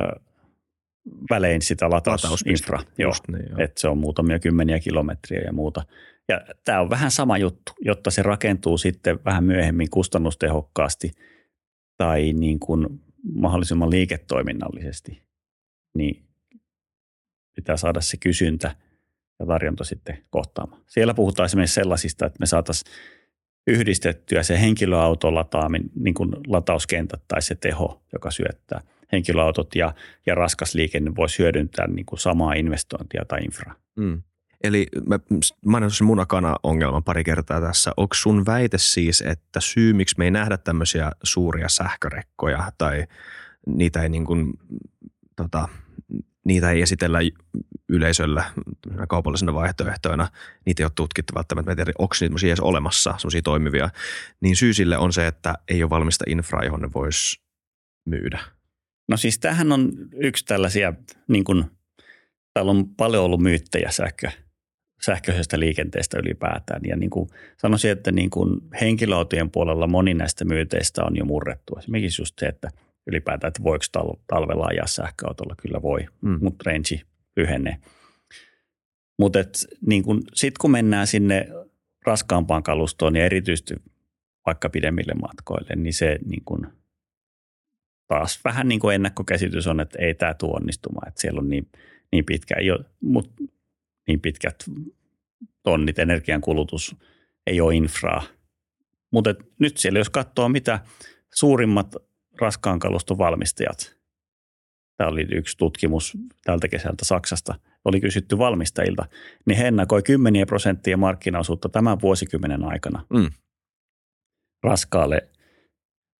välein sitä latausinfra, niin, että se on muutamia kymmeniä kilometriä ja muuta. Ja tämä on vähän sama juttu, jotta se rakentuu sitten vähän myöhemmin kustannustehokkaasti tai niin kuin mahdollisimman liiketoiminnallisesti, niin pitää saada se kysyntä ja tarjonta sitten kohtaamaan. Siellä puhutaan esimerkiksi sellaisista, että me saataisiin yhdistettyä se henkilöauton lataaminen, niin kuin latauskentät tai se teho, joka syöttää. Henkilöautot ja, ja raskas liikenne voisi hyödyntää niin kuin samaa investointia tai infraa. Mm. Eli mä mainitsin munakana-ongelman pari kertaa tässä. Onko sun väite siis, että syy miksi me ei nähdä tämmöisiä suuria sähkörekkoja tai niitä ei, niin kuin, tota, niitä ei esitellä yleisöllä kaupallisena vaihtoehtoina, niitä ei ole tutkittu välttämättä, mä en tiedä, onko niitä edes olemassa, semmoisia toimivia, niin syy sille on se, että ei ole valmista infraa, johon ne voisi myydä. No siis tämähän on yksi tällaisia, niin kuin, täällä on paljon ollut myyttejä sähkö, sähköisestä liikenteestä ylipäätään, ja niin kuin sanoisin, että niin kuin henkilöautojen puolella moni näistä myyteistä on jo murrettu. Esimerkiksi just se, että ylipäätään, että voiko talvella ajaa sähköautolla, kyllä voi, mm. mutta range lyhenee. Mutta niin sitten kun mennään sinne raskaampaan kalustoon ja erityisesti vaikka pidemmille matkoille, niin se niin kun, taas vähän niin kuin ennakkokäsitys on, että ei tämä tule onnistumaan, että siellä on niin, niin, pitkä, ei ole, mut, niin pitkät tonnit energiankulutus, ei ole infraa. Mutta nyt siellä jos katsoo mitä suurimmat raskaan kaluston valmistajat, tämä oli yksi tutkimus tältä kesältä Saksasta, oli kysytty valmistajilta, niin he ennakoi kymmeniä prosenttia markkinaosuutta tämän vuosikymmenen aikana mm. raskaalle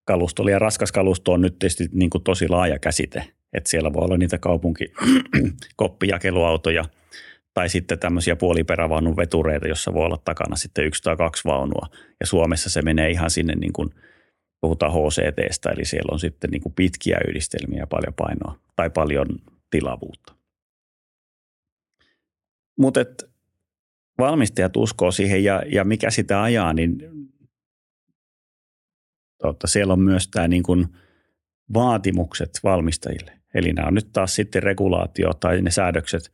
kalustolle. Ja raskas kalusto on nyt tietysti niin kuin tosi laaja käsite, että siellä voi olla niitä kaupunkikoppijakeluautoja tai sitten tämmöisiä puoliperävaunun vetureita, jossa voi olla takana sitten yksi tai kaksi vaunua. Ja Suomessa se menee ihan sinne, niin kuin puhutaan H C T:stä, eli siellä on sitten niin kuin pitkiä yhdistelmiä ja paljon painoa tai paljon tilavuutta. Mutta valmistajat uskoo siihen ja, ja mikä sitä ajaa, niin totta, siellä on myös tämä niin kun vaatimukset valmistajille. Eli nämä on nyt taas sitten regulaatio tai ne säädökset,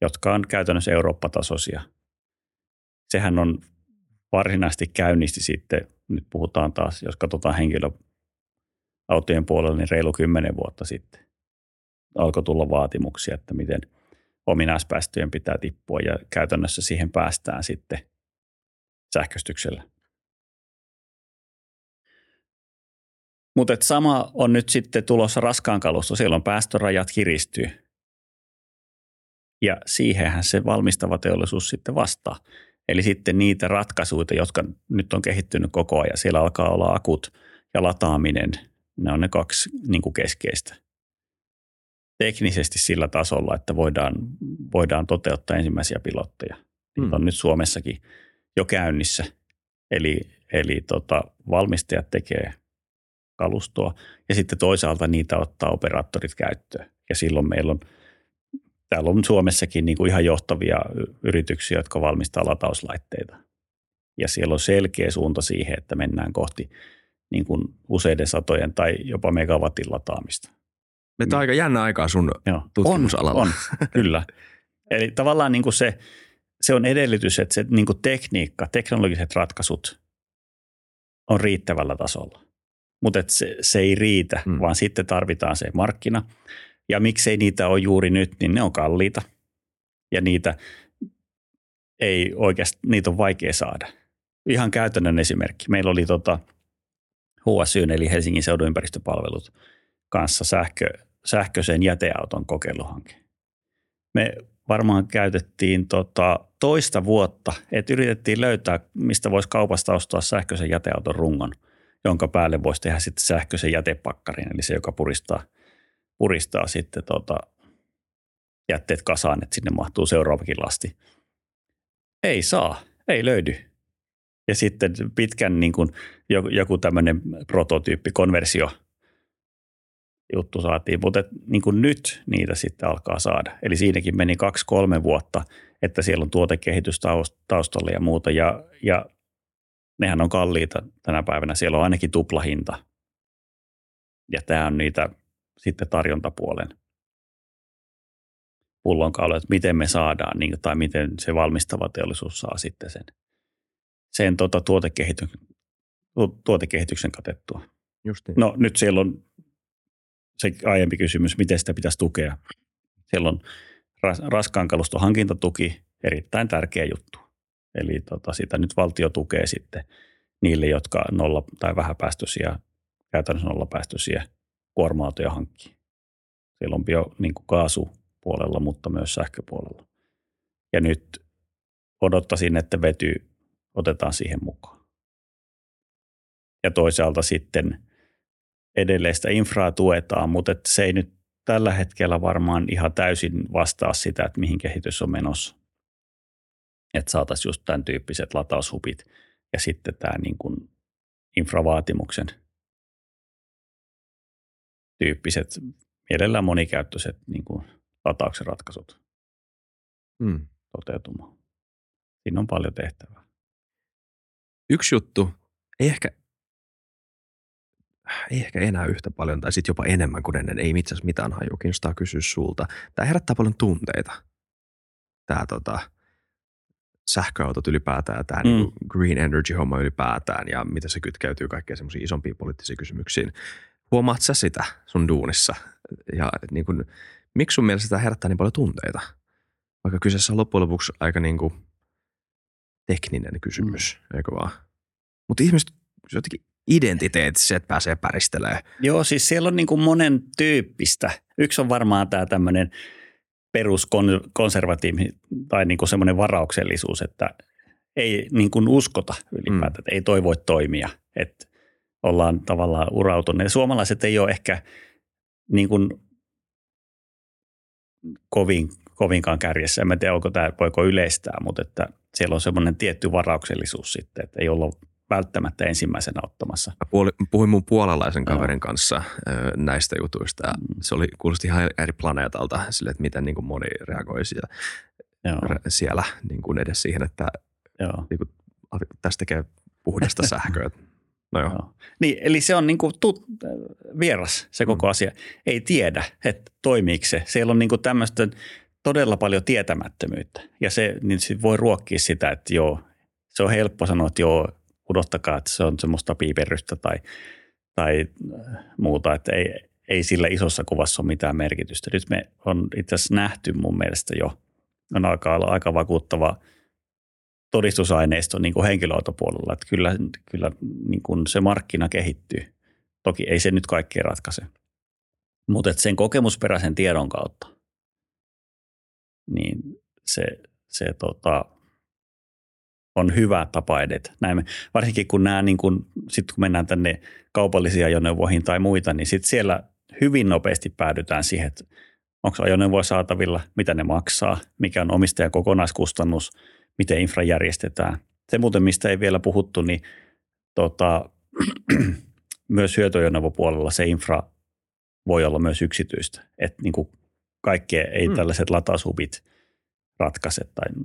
jotka on käytännössä Eurooppa-tasoisia. Sehän on varsinaisesti käynnisti sitten, nyt puhutaan taas, jos katsotaan henkilöautojen puolella, niin reilu kymmenen vuotta sitten alkoi tulla vaatimuksia, että miten ominaispäästöjen pitää tippua ja käytännössä siihen päästään sitten sähköistyksellä. Mutta sama on nyt sitten tulossa raskaan kalustoon, siellä on päästörajat kiristyy ja siihenhän se valmistava teollisuus sitten vastaa. Eli sitten niitä ratkaisuja, jotka nyt on kehittynyt koko ajan, siellä alkaa olla akut ja lataaminen, ne on ne kaksi niin kuin keskeistä. Teknisesti sillä tasolla, että voidaan, voidaan toteuttaa ensimmäisiä pilotteja. Niitä mm. on nyt Suomessakin jo käynnissä, eli, eli tota, valmistajat tekee kalustoa ja sitten toisaalta niitä ottaa operaattorit käyttöön ja silloin meillä on, täällä on Suomessakin niin kuin ihan johtavia yrityksiä, jotka valmistaa latauslaitteita ja siellä on selkeä suunta siihen, että mennään kohti niin kuin useiden satojen tai jopa megawatin lataamista. Me on aika jännä aikaa sun Joo. tutkimusalalla. On, on kyllä. Eli tavallaan niin kuin se, se on edellytys, että se niin kuin tekniikka, teknologiset ratkaisut on riittävällä tasolla. Mutta se, se ei riitä, mm. vaan sitten tarvitaan se markkina. Ja miksei niitä ole juuri nyt, niin ne on kalliita. Ja niitä ei oikeastaan, niitä on vaikea saada. Ihan käytännön esimerkki. Meillä oli tota H S Y, eli Helsingin seudun ympäristöpalvelut, kanssa sähkö, sähköisen jäteauton kokeiluhanke. Me varmaan käytettiin tota toista vuotta, että yritettiin löytää, mistä voisi kaupasta ostaa sähköisen jäteauton rungon, jonka päälle voisi tehdä sitten sähköisen jätepakkarin, eli se, joka puristaa, puristaa sitten tota jätteet kasaan, että sinne mahtuu seuraavakin lasti. Ei saa, ei löydy. Ja sitten pitkän niin kuin joku tämmöinen prototyyppi, konversio, juttu saatiin, mutta niin kuin nyt niitä sitten alkaa saada. Eli siinäkin meni kaksi, kolme vuotta, että siellä on tuotekehitys taustalla ja muuta. Ja, ja nehän on kalliita tänä päivänä. Siellä on ainakin tuplahinta. Ja tämä on niitä sitten tarjontapuolen pullonkauloja, että miten me saadaan niin, tai miten se valmistava teollisuus saa sitten sen, sen tuota tuotekehityksen, tuotekehityksen katettua. Just niin. No nyt siellä on se aiempi kysymys, miten sitä pitäisi tukea. Siellä on raskaan kaluston hankintatuki, erittäin tärkeä juttu. Eli tota, sitä nyt valtio tukee sitten niille, jotka nolla- tai vähäpäästöisiä, käytännössä nollapäästöisiä kuorma-autoja hankkii. Siellä on jo niin kuin kaasupuolella, mutta myös sähköpuolella. Ja nyt odottaisin, että vety otetaan siihen mukaan. Ja toisaalta sitten edelleen sitä infraa tuetaan, mutta se ei nyt tällä hetkellä varmaan ihan täysin vastaa sitä, että mihin kehitys on menossa. Että saataisiin just tämän tyyppiset lataushubit ja sitten tämä niin kuin infravaatimuksen tyyppiset, mielellään monikäyttöiset niin kuin latauksen ratkaisut hmm. toteutumaan. Siinä on paljon tehtävää. Yksi juttu, ei ehkä... Ei ehkä enää yhtä paljon tai sitten jopa enemmän kuin ennen. Ei itse asiassa mitään haju, kiinnostaa kysyä sulta. Tämä herättää paljon tunteita. Tämä tota, sähköautot ylipäätään, tämä mm. niin green energy homma ylipäätään ja miten se kytkeytyy kaikkeen semmoisiin isompiin poliittisiin kysymyksiin. Huomaat sä sitä sun duunissa? Ja niin kuin, miksi sun mielestä tämä herättää niin paljon tunteita? Vaikka kyseessä on loppujen lopuksi aika niin kuin tekninen kysymys, mm. eikö vaan? Mutta ihmiset jotenkin identiteetissä, että pääsee päristelemään. Joo, siis siellä on niin kuin monen tyyppistä. Yksi on varmaan tämä tämmöinen peruskonservatiivi tai niin kuin semmoinen varauksellisuus, että ei niin kuin uskota ylipäätään, mm. että ei toi voi toimia. Että ollaan tavallaan urautuneet. Suomalaiset ei ole ehkä niin kuin kovin, kovinkaan kärjessä. En tiedä, onko tämä, voiko yleistää, mutta että siellä on semmoinen tietty varauksellisuus sitten, että ei olla välttämättä ensimmäisenä ottamassa. Puhuin mun puolalaisen kaverin kanssa näistä jutuista. Se oli, kuulosti ihan eri planeetalta sille, että miten niin kuin moni reagoi siellä, siellä niin kuin edes siihen, että niin kuin, tästä tekee puhdasta sähköä. No joo. No. Niin, eli se on niinku tut, vieras se koko mm. asia. Ei tiedä, että toimiiko se. Siellä on niinku tämmöistä todella paljon tietämättömyyttä. Ja se niin sit voi ruokkia sitä, että joo, se on helppo sanoa, että joo, odottakaa, että se on semmoista piiperrystä tai, tai muuta, että ei, ei sillä isossa kuvassa ole mitään merkitystä. Nyt me on itse asiassa nähty mun mielestä jo, on alkaa olla aika vakuuttava todistusaineisto niin kuin henkilöautopuolella, että kyllä, kyllä niin kuin se markkina kehittyy. Toki ei se nyt kaikkea ratkaise, mutta että sen kokemusperäisen tiedon kautta, niin se, se tota, on hyvä tapa edetä. Näin me, varsinkin kun, nämä, niin kun, sit kun mennään tänne kaupallisiin ajoneuvoihin tai muita, niin sit siellä hyvin nopeasti päädytään siihen, että onko ajoneuvoa saatavilla, mitä ne maksaa, mikä on omistajan kokonaiskustannus, miten infra järjestetään. Se muuten, mistä ei vielä puhuttu, niin tota, myös hyötyajoneuvopuolella se infra voi olla myös yksityistä. Että niin kuin kaikkea ei mm. tällaiset lataushubit ratkaise tai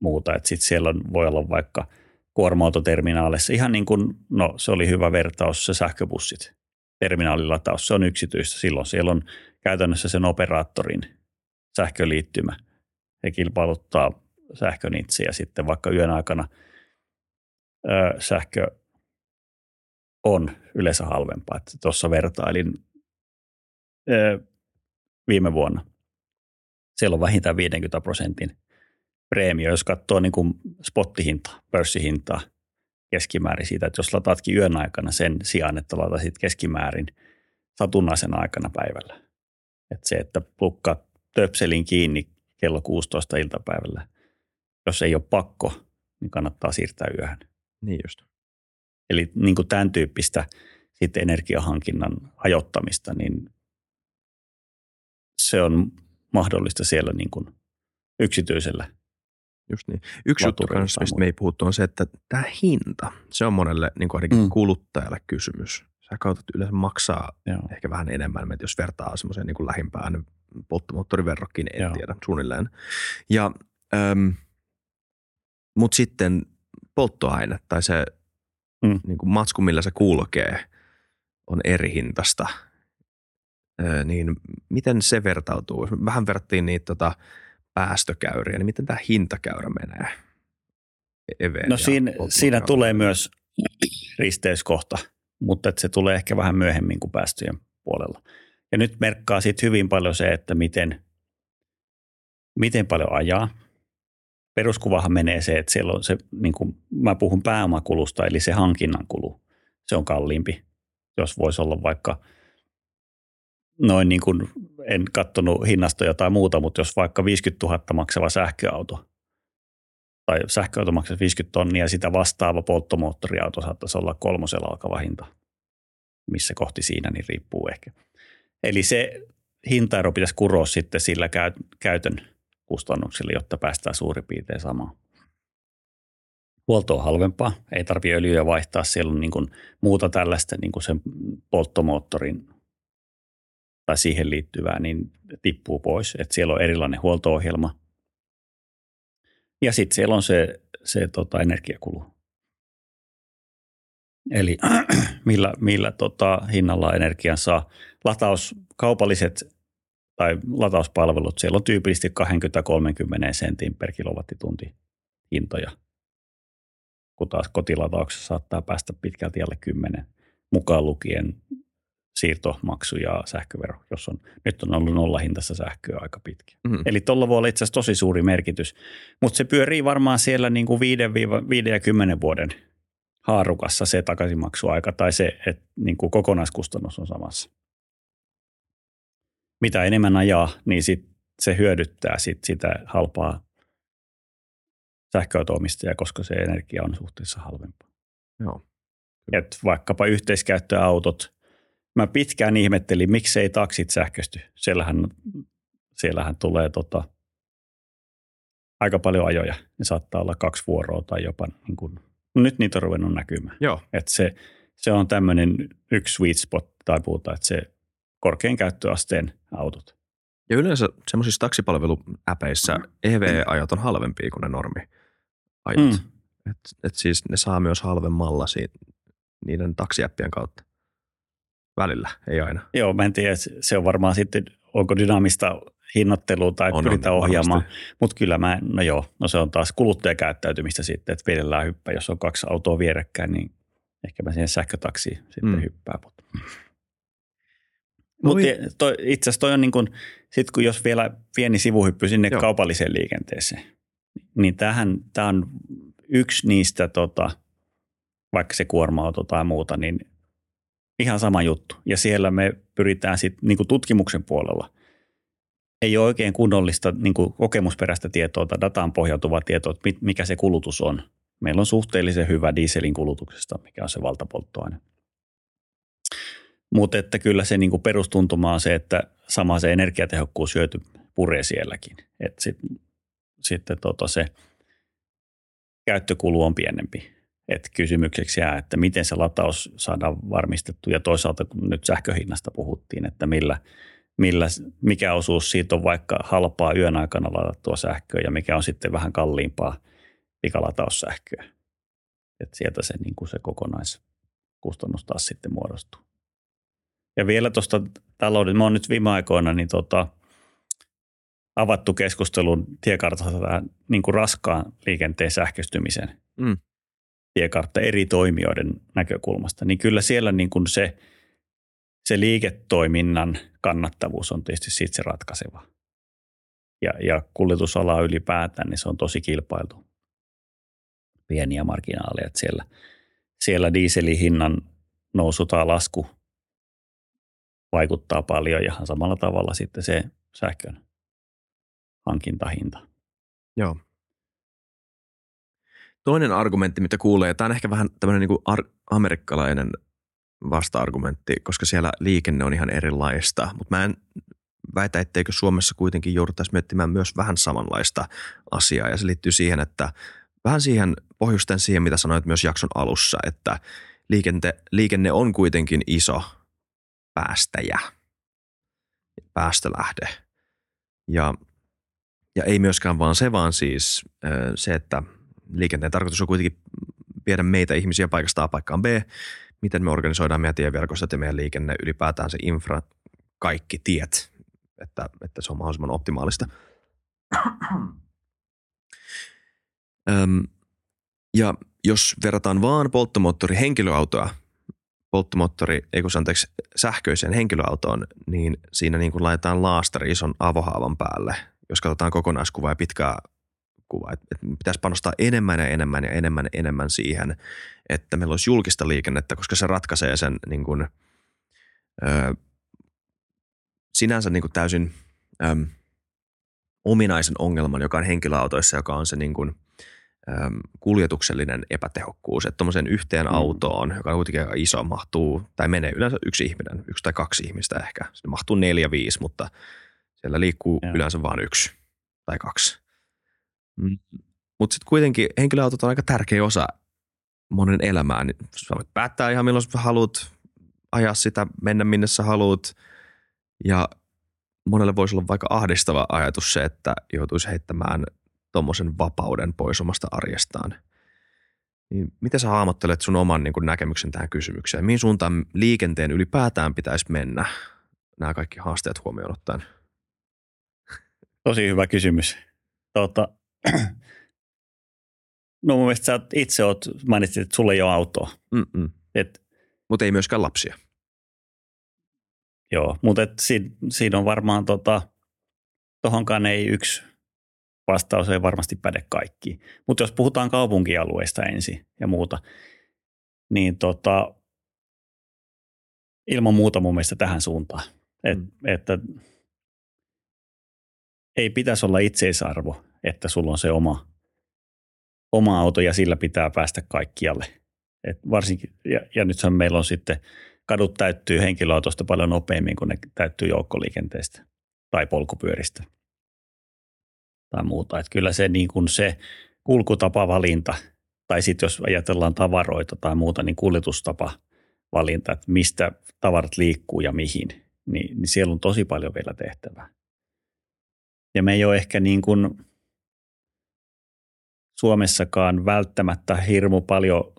muuta. Että sitten siellä on, voi olla vaikka kuorma-autoterminaalissa. Ihan niin kuin, no se oli hyvä vertaus, se sähköbussit, terminaalilataus, se on yksityistä. Silloin siellä on käytännössä sen operaattorin sähköliittymä. Se kilpailuttaa sähkön itse ja sitten vaikka yön aikana ö, sähkö on yleensä halvempaa. Tuossa vertailin ö, viime vuonna. Siellä on vähintään viidenkymmenen prosentin preemio, jos katsoo niin kuin spottihintaa, pörssihintaa keskimäärin siitä, että jos lataatkin yön aikana sen sijaan, että latasit keskimäärin satunnaisena aikana päivällä. Että se, että plukkaat töpselin kiinni kello kuusitoista iltapäivällä, jos ei ole pakko, niin kannattaa siirtää yöhön. Niin just. Eli niin kuin tämän tyyppistä sitten energiahankinnan hajottamista, niin se on mahdollista siellä niin kuin yksityisellä. Just niin. Yksi juttu, mistä me ei puhuttu, on se, että tämä hinta, se on monelle niin kuin ainakin mm. kuluttajalle kysymys. Sähköautot yleensä maksaa Joo. ehkä vähän enemmän, että jos vertaa semmoiseen niin kuin lähimpään polttomoottoriverrokkiin, en Joo. tiedä suunnilleen. Ja Öm, mut sitten polttoaine tai se mm. niin kuin matsku, millä se kulkee, on eri hintasta. Öö, niin miten se vertautuu? Vähän verrattiin niitä tota, päästökäyriä, niin miten tämä hintakäyrä menee? E- no siinä, siinä tulee myös risteyskohta, mutta se tulee ehkä vähän myöhemmin kuin päästöjen puolella. Ja nyt merkkaa sit hyvin paljon se, että miten, miten paljon ajaa. Peruskuvahan menee se, että siellä on se, niin kuin mä puhun pääomakulusta, eli se hankinnan kulu, se on kalliimpi. Jos voisi olla vaikka, noin niin kuin, en katsonut hinnastoja tai muuta, mutta jos vaikka viisikymmentätuhatta maksava sähköauto, tai sähköauto maksaa viisikymmentä tonnia, ja sitä vastaava polttomoottoriauto saattaisi olla kolmosella alkava hinta, missä kohti siinä, niin riippuu ehkä. Eli se hintaero pitäisi kuroa sitten sillä käytön kustannuksille, jotta päästään suurin piirtein samaan. Huolto on halvempaa, ei tarvitse öljyä vaihtaa, siellä on niin kuin muuta tällaista niin kuin sen polttomoottorin tai siihen liittyvää, niin tippuu pois, että siellä on erilainen huolto-ohjelma. Ja sitten siellä on se, se tota, energiakulu. Eli millä, millä tota, hinnalla energian saa. Lataus, kaupalliset tai latauspalvelut, siellä on tyypillisesti kaksikymmentä kolmekymmentä sentin per kilowattitunti hintoja, kun taas kotilatauksessa saattaa päästä pitkälti alle kymmenen, mukaan lukien siirtomaksu ja sähkövero, jos on, nyt on ollut nollahintassa sähköä aika pitkä. Mm. Eli tuolla voi olla itse asiassa tosi suuri merkitys, mutta se pyörii varmaan siellä niin kuin viiden ja kymmenen vuoden haarukassa se takaisinmaksuaika tai se, että niin kuin kokonaiskustannus on samassa. Mitä enemmän ajaa, niin sit se hyödyttää sit sitä halpaa sähköauto-omistajaa, koska se energia on suhteessa halvempaa. Joo. Et vaikkapa yhteiskäyttöautot. Mä pitkään ihmettelin, miksei taksit sähkösty. Siellähän, siellähän tulee tota, aika paljon ajoja. Ne saattaa olla kaksi vuoroa tai jopa niin kun, no nyt niitä on ruvennut näkymään. Joo. Et se, se on tämmöinen yksi sweet spot tai puhutaan, että se korkean käyttöasteen autot. Ja yleensä semmoisissa taksipalveluäpeissä E V-ajat on halvempia kuin ne normiajat. Mm. Et, et siis ne saa myös halvemmalla siitä niiden taksiäppien kautta. Välillä, ei aina. Joo, mä en tiedä, se on varmaan sitten, onko dynaamista hinnoittelua tai on, pyritään on, ohjaamaan. Mutta kyllä mä, no joo, no se on taas kuluttajakäyttäytymistä sitten, että vedellään hyppää. Jos on kaksi autoa vierekkäin, niin ehkä mä siihen sähkötaksiin sitten mm. hyppään. Mutta no, Mut itse asiassa toi on niin kuin, sit kun jos vielä pieni sivuhyppy sinne joo. kaupalliseen liikenteeseen, niin tämähän, tämä on yksi niistä, tota, vaikka se kuorma-auto tai muuta, niin ihan sama juttu. Ja siellä me pyritään sitten niin tutkimuksen puolella. Ei ole oikein kunnollista niin kokemusperäistä tietoa tai dataan pohjautuvaa tietoa, että mikä se kulutus on. Meillä on suhteellisen hyvä dieselin kulutuksesta, mikä on se valtapolttoaine. Mutta että kyllä se niin perustuntuma on se, että sama se energiatehokkuus hyöty puree sielläkin. Että sitten sit, tota, se käyttökulu on pienempi. Että kysymykseksi jää, että miten se lataus saadaan varmistettu ja toisaalta kun nyt sähköhinnasta puhuttiin, että millä, millä, mikä osuus siitä on vaikka halpaa yön aikana ladattua sähköä ja mikä on sitten vähän kalliimpaa pikalataussähköä. Että sieltä se, niin kuin se kokonaiskustannus taas sitten muodostuu. Ja vielä tuosta taloudesta, mä oon nyt viime aikoina niin tota, avattu keskustelun tiekartasta tähän niin kuin raskaan liikenteen sähköistymisen. Mm. tiekartta eri toimijoiden näkökulmasta, niin kyllä siellä niin kuin se, se liiketoiminnan kannattavuus on tietysti siitä se ratkaiseva. Ja, ja kuljetusala ylipäätään, niin se on tosi kilpailtu. Pieniä marginaaleja, että siellä, siellä dieselihinnan nousu tai lasku vaikuttaa paljon ja samalla tavalla sitten se sähkön hankintahinta. Joo. Toinen argumentti, mitä kuulee, ja tämä on ehkä vähän tämmöinen niin kuin ar- amerikkalainen vasta-argumentti, koska siellä liikenne on ihan erilaista, mutta mä en väitä, etteikö Suomessa kuitenkin jouduttaisi miettimään myös vähän samanlaista asiaa, ja se liittyy siihen, että vähän siihen pohjusten siihen, mitä sanoit myös jakson alussa, että liikenne, liikenne on kuitenkin iso päästäjä, päästölähde, ja, ja ei myöskään vaan se, vaan siis se, että liikenteen tarkoitus on kuitenkin viedä meitä ihmisiä paikasta A paikkaan B, miten me organisoidaan meidän tieverkostot ja meidän liikenne, ylipäätään se infra, kaikki tiet, että, että se on mahdollisimman optimaalista. Öm, ja jos verrataan vaan polttomoottori henkilöautoa, polttomoottori, ei kun anteeksi, sähköiseen henkilöautoon, niin siinä niin kuin laitetaan laastari ison avohaavan päälle, jos katsotaan kokonaiskuvaa ja pitkää kuva, että pitäisi panostaa enemmän ja enemmän ja enemmän ja enemmän siihen, että meillä olisi julkista liikennettä, koska se ratkaisee sen niin kuin, ö, sinänsä niin kuin täysin ö, ominaisen ongelman, joka on henkilöautoissa, joka on se niin kuin, ö, kuljetuksellinen epätehokkuus. Että tuommoiseen yhteen mm. autoon, joka on kuitenkin aika iso, mahtuu tai menee yleensä yksi ihminen, yksi tai kaksi ihmistä ehkä. Sinne mahtuu neljä, viisi, mutta siellä liikkuu ja. yleensä vain yksi tai kaksi. Mm. Mutta sitten kuitenkin henkilöautot on aika tärkeä osa monen elämää. Sä voit päättää ihan milloin sä haluat, ajaa sitä, mennä minne sä haluat. Ja monelle voisi olla vaikka ahdistava ajatus se, että joutuisi heittämään tommosen vapauden pois omasta arjestaan. Niin miten sä hahmottelet sun oman niin kun näkemyksen tähän kysymykseen? Mihin suuntaan liikenteen ylipäätään pitäisi mennä nämä kaikki haasteet huomioon ottaen? Tosi hyvä kysymys. Tuota... No mun mielestä sä itse oot, mainitsit, että sulla ei ole autoa. Mutta ei myöskään lapsia. Joo, mutta siinä, siinä on varmaan, tota, tohonkaan ei yksi vastaus ei varmasti päde kaikkiin. Mutta jos puhutaan kaupunkialueista ensin ja muuta, niin tota, ilman muuta mun mielestä tähän suuntaan. Et, mm. Että ei pitäisi olla itseisarvo, että sulla on se oma, oma auto ja sillä pitää päästä kaikkialle. Et varsinkin, ja, ja nythän meillä on sitten, kadut täyttyy henkilöautosta paljon nopeammin kuin ne täyttyy joukkoliikenteestä tai polkupyöristä tai muuta. Et kyllä se, niin kun se kulkutapavalinta tai sitten jos ajatellaan tavaroita tai muuta, niin kuljetustapavalinta, että mistä tavarat liikkuu ja mihin, niin, niin siellä on tosi paljon vielä tehtävää. Ja me ei ole ehkä niin kuin Suomessakaan välttämättä hirmu paljon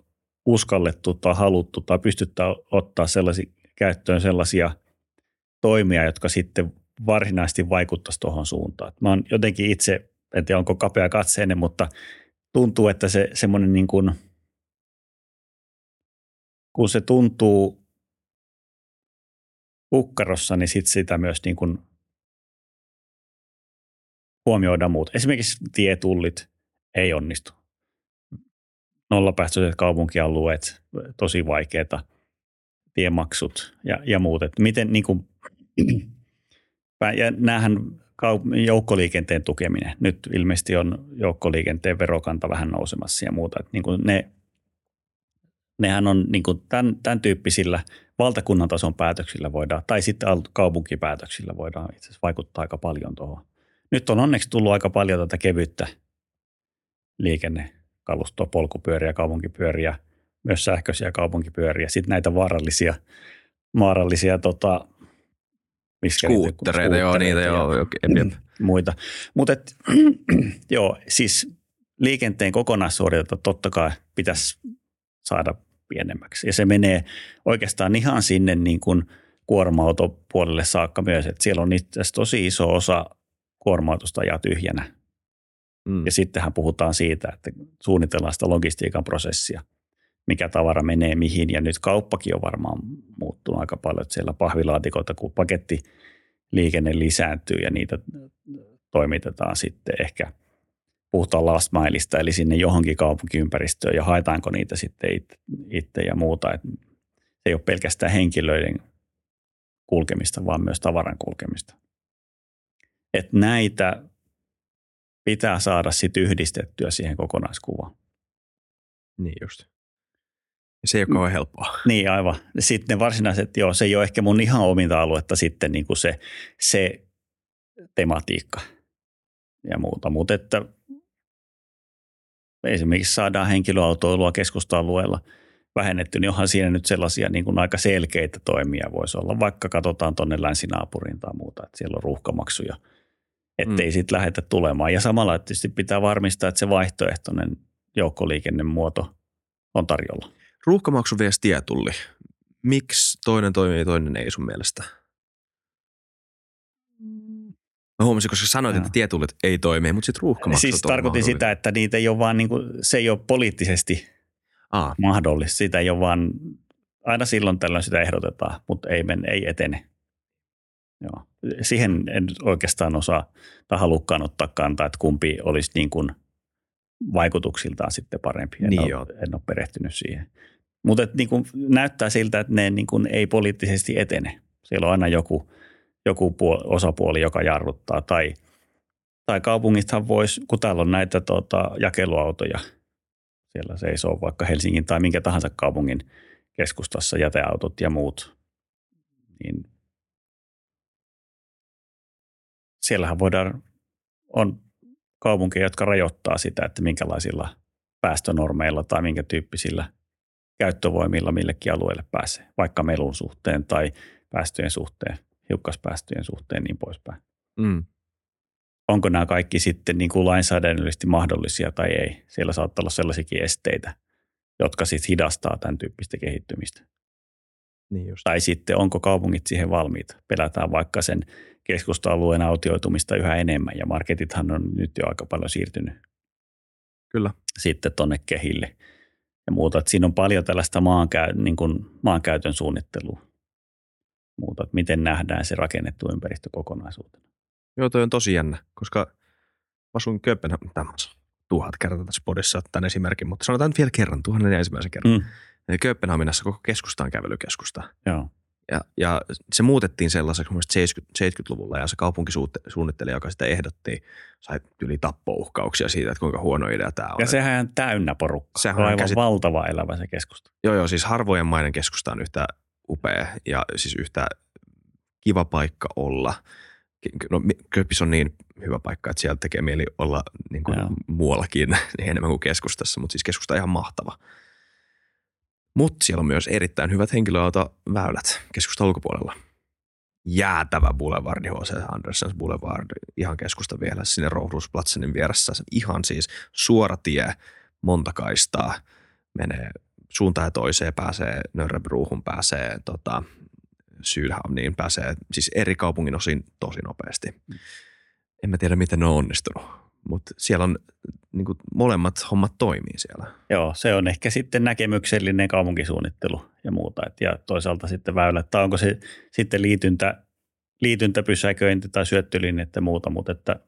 uskallettu tai haluttu tai pystytty ottaa sellaisia, käyttöön sellaisia toimia, jotka sitten varsinaisesti vaikuttaisi tuohon suuntaan. Mä oon jotenkin itse, en tiedä onko kapea katseinen, mutta tuntuu, että se semmoinen niin kuin, kun se tuntuu kukkarossa, niin sit sitä myös niin kuin huomioidaan muut. Esimerkiksi tietullit ei onnistu. Nollapäästöiset kaupunkialueet, tosi vaikeita, tiemaksut ja, ja muut. Et miten niin kuin, ja näähän joukkoliikenteen tukeminen. Nyt ilmeisesti on joukkoliikenteen verokanta vähän nousemassa ja muuta. Että niin kuin ne, nehän on niin kuin tämän, tämän tyyppisillä valtakunnan tason päätöksillä voidaan, tai sitten kaupunkipäätöksillä voidaan itse asiassa vaikuttaa aika paljon tuohon. Nyt on onneksi tullut aika paljon tätä kevyttä liikennekalustoa, polkupyöriä, kaupunkipyöriä, myös sähköisiä kaupunkipyöriä, sitten näitä vaarallisia, vaarallisia tota, skuuttereita, joo, niitä, joo, joo, muita. Mutta joo, siis liikenteen kokonaissuoritetta totta kai pitäisi saada pienemmäksi. Ja se menee oikeastaan ihan sinne niin kuin kuorma-autopuolelle saakka myös, että siellä on itse asiassa tosi iso osa kuorma-autosta ajaa tyhjänä. Mm. Ja sittenhän puhutaan siitä, että suunnitellaan sitä logistiikan prosessia, mikä tavara menee mihin, ja nyt kauppakin on varmaan muuttunut aika paljon, että siellä pahvilaatikoita, kun pakettiliikenne lisääntyy ja niitä toimitetaan sitten ehkä puhutaan last mileista, eli sinne johonkin kaupunkiympäristöön ja haetaanko niitä sitten itse, itse ja muuta. Et se ei ole pelkästään henkilöiden kulkemista, vaan myös tavaran kulkemista. Et näitä pitää saada sitten yhdistettyä siihen kokonaiskuvaan. Niin just. Se ei ole kauhean helppoa. Niin, aivan. Sitten ne varsinaiset, joo, se ei ole ehkä mun ihan ominta aluetta sitten niin kuin se, se tematiikka ja muuta. Mutta että esimerkiksi saadaan henkilöautoilua keskusta-alueella vähennetty, niin onhan siinä nyt sellaisia niin kuin aika selkeitä toimia voisi olla. Vaikka katsotaan tuonne länsinaapuriin tai muuta, että siellä on ruuhkamaksuja, ettei mm. sitten lähdetä tulemaan. Ja samalla tietysti pitää varmistaa, että se vaihtoehtoinen joukkoliikennemuoto on tarjolla. Ruuhkamaksu vs. tietulli. Miksi toinen toimii ja toinen ei sun mielestä? Mä huomasin, koska sanoit, että tietullit ei toimi, mutta sitten ruuhkamaksu siis tarkoitin sitä, että niitä ei ole vaan niin kuin, se ei ole poliittisesti Aa. mahdollista. Sitä ei ole vaan, aina silloin tällöin sitä ehdotetaan, mutta ei, men, ei etene. Joo. Siihen en oikeastaan osaa tai halukkaan ottaa kantaa, että kumpi olisi niin kuin vaikutuksiltaan sitten parempi. En, niin ole, en ole perehtynyt siihen. Mutta niin näyttää siltä, että ne niin kuin ei poliittisesti etene. Siellä on aina joku, joku puol- osapuoli, joka jarruttaa. Tai, tai kaupungithan voisi, kun täällä on näitä tota, jakeluautoja, siellä seisoo vaikka Helsingin tai minkä tahansa kaupungin keskustassa jäteautot ja muut, niin siellähän voidaan, on kaupunkeja, jotka rajoittaa sitä, että minkälaisilla päästönormeilla tai minkä tyyppisillä käyttövoimilla millekin alueelle pääsee, vaikka melun suhteen tai päästöjen suhteen, hiukkaspäästöjen suhteen niin poispäin. Mm. Onko nämä kaikki sitten niin kuin lainsäädännöllisesti mahdollisia tai ei? Siellä saattaa olla sellaisiakin esteitä, jotka sitten hidastaa tämän tyyppistä kehittymistä. Niin just. Tai sitten onko kaupungit siihen valmiita? Pelätään vaikka sen keskusta-alueen autioitumista yhä enemmän ja marketithan on nyt jo aika paljon siirtynyt. Kyllä. Sitten tuonne kehille ja muuta. Että siinä on paljon tällaista maankä- niin kuin maankäytön suunnittelua. Muuta, että miten nähdään se rakennettu ympäristö kokonaisuutena. Joo, toi on tosi jännä, koska asun Köpenhamina tämän tuhat kertaa tässä podissa tämän esimerkin, mutta sanotaan nyt vielä kerran, tuhannen ensimmäisen kerran. Mm. Kööpenhaminassa koko keskusta on kävelykeskusta. Joo. Ja, ja se muutettiin sellaiseksi seitsemänkymmentäluvulla ja se kaupunkisuunnittelija, joka sitä ehdotti, sai yli tappouhkauksia siitä, että kuinka huono idea tämä on. Ja sehän on täynnä porukkaa. Sehän on aivan käsit... valtava elävä se keskusta. Joo, joo, siis harvojen maiden keskusta on yhtä upea ja siis yhtä kiva paikka olla. No Kööpis on niin hyvä paikka, että siellä tekee mieli olla niin kuin muuallakin enemmän kuin keskustassa, mutta siis keskusta on ihan mahtava. Mutta siellä on myös erittäin hyvät henkilöautoväylät keskustan ulkopuolella. Jäätävä boulevardi, H C Andersens Boulevard, ihan keskusta vielä sinne Rådhusplatsenin vieressä. Ihan siis suora tie, monta kaistaa menee suuntaan ja toiseen, pääsee Nörrebrohun, pääsee tota, Syöthavniin, pääsee siis eri kaupungin osiin tosi nopeasti. Mm. En mä tiedä, miten ne on onnistunut, mutta siellä on niin kuin, molemmat hommat toimii siellä. Joo, se on ehkä sitten näkemyksellinen kaupunkisuunnittelu ja muuta. Et, ja toisaalta sitten väylä, että onko se sitten liityntä, liityntäpysäköinti tai syöttölinjettä ja muuta, mutta että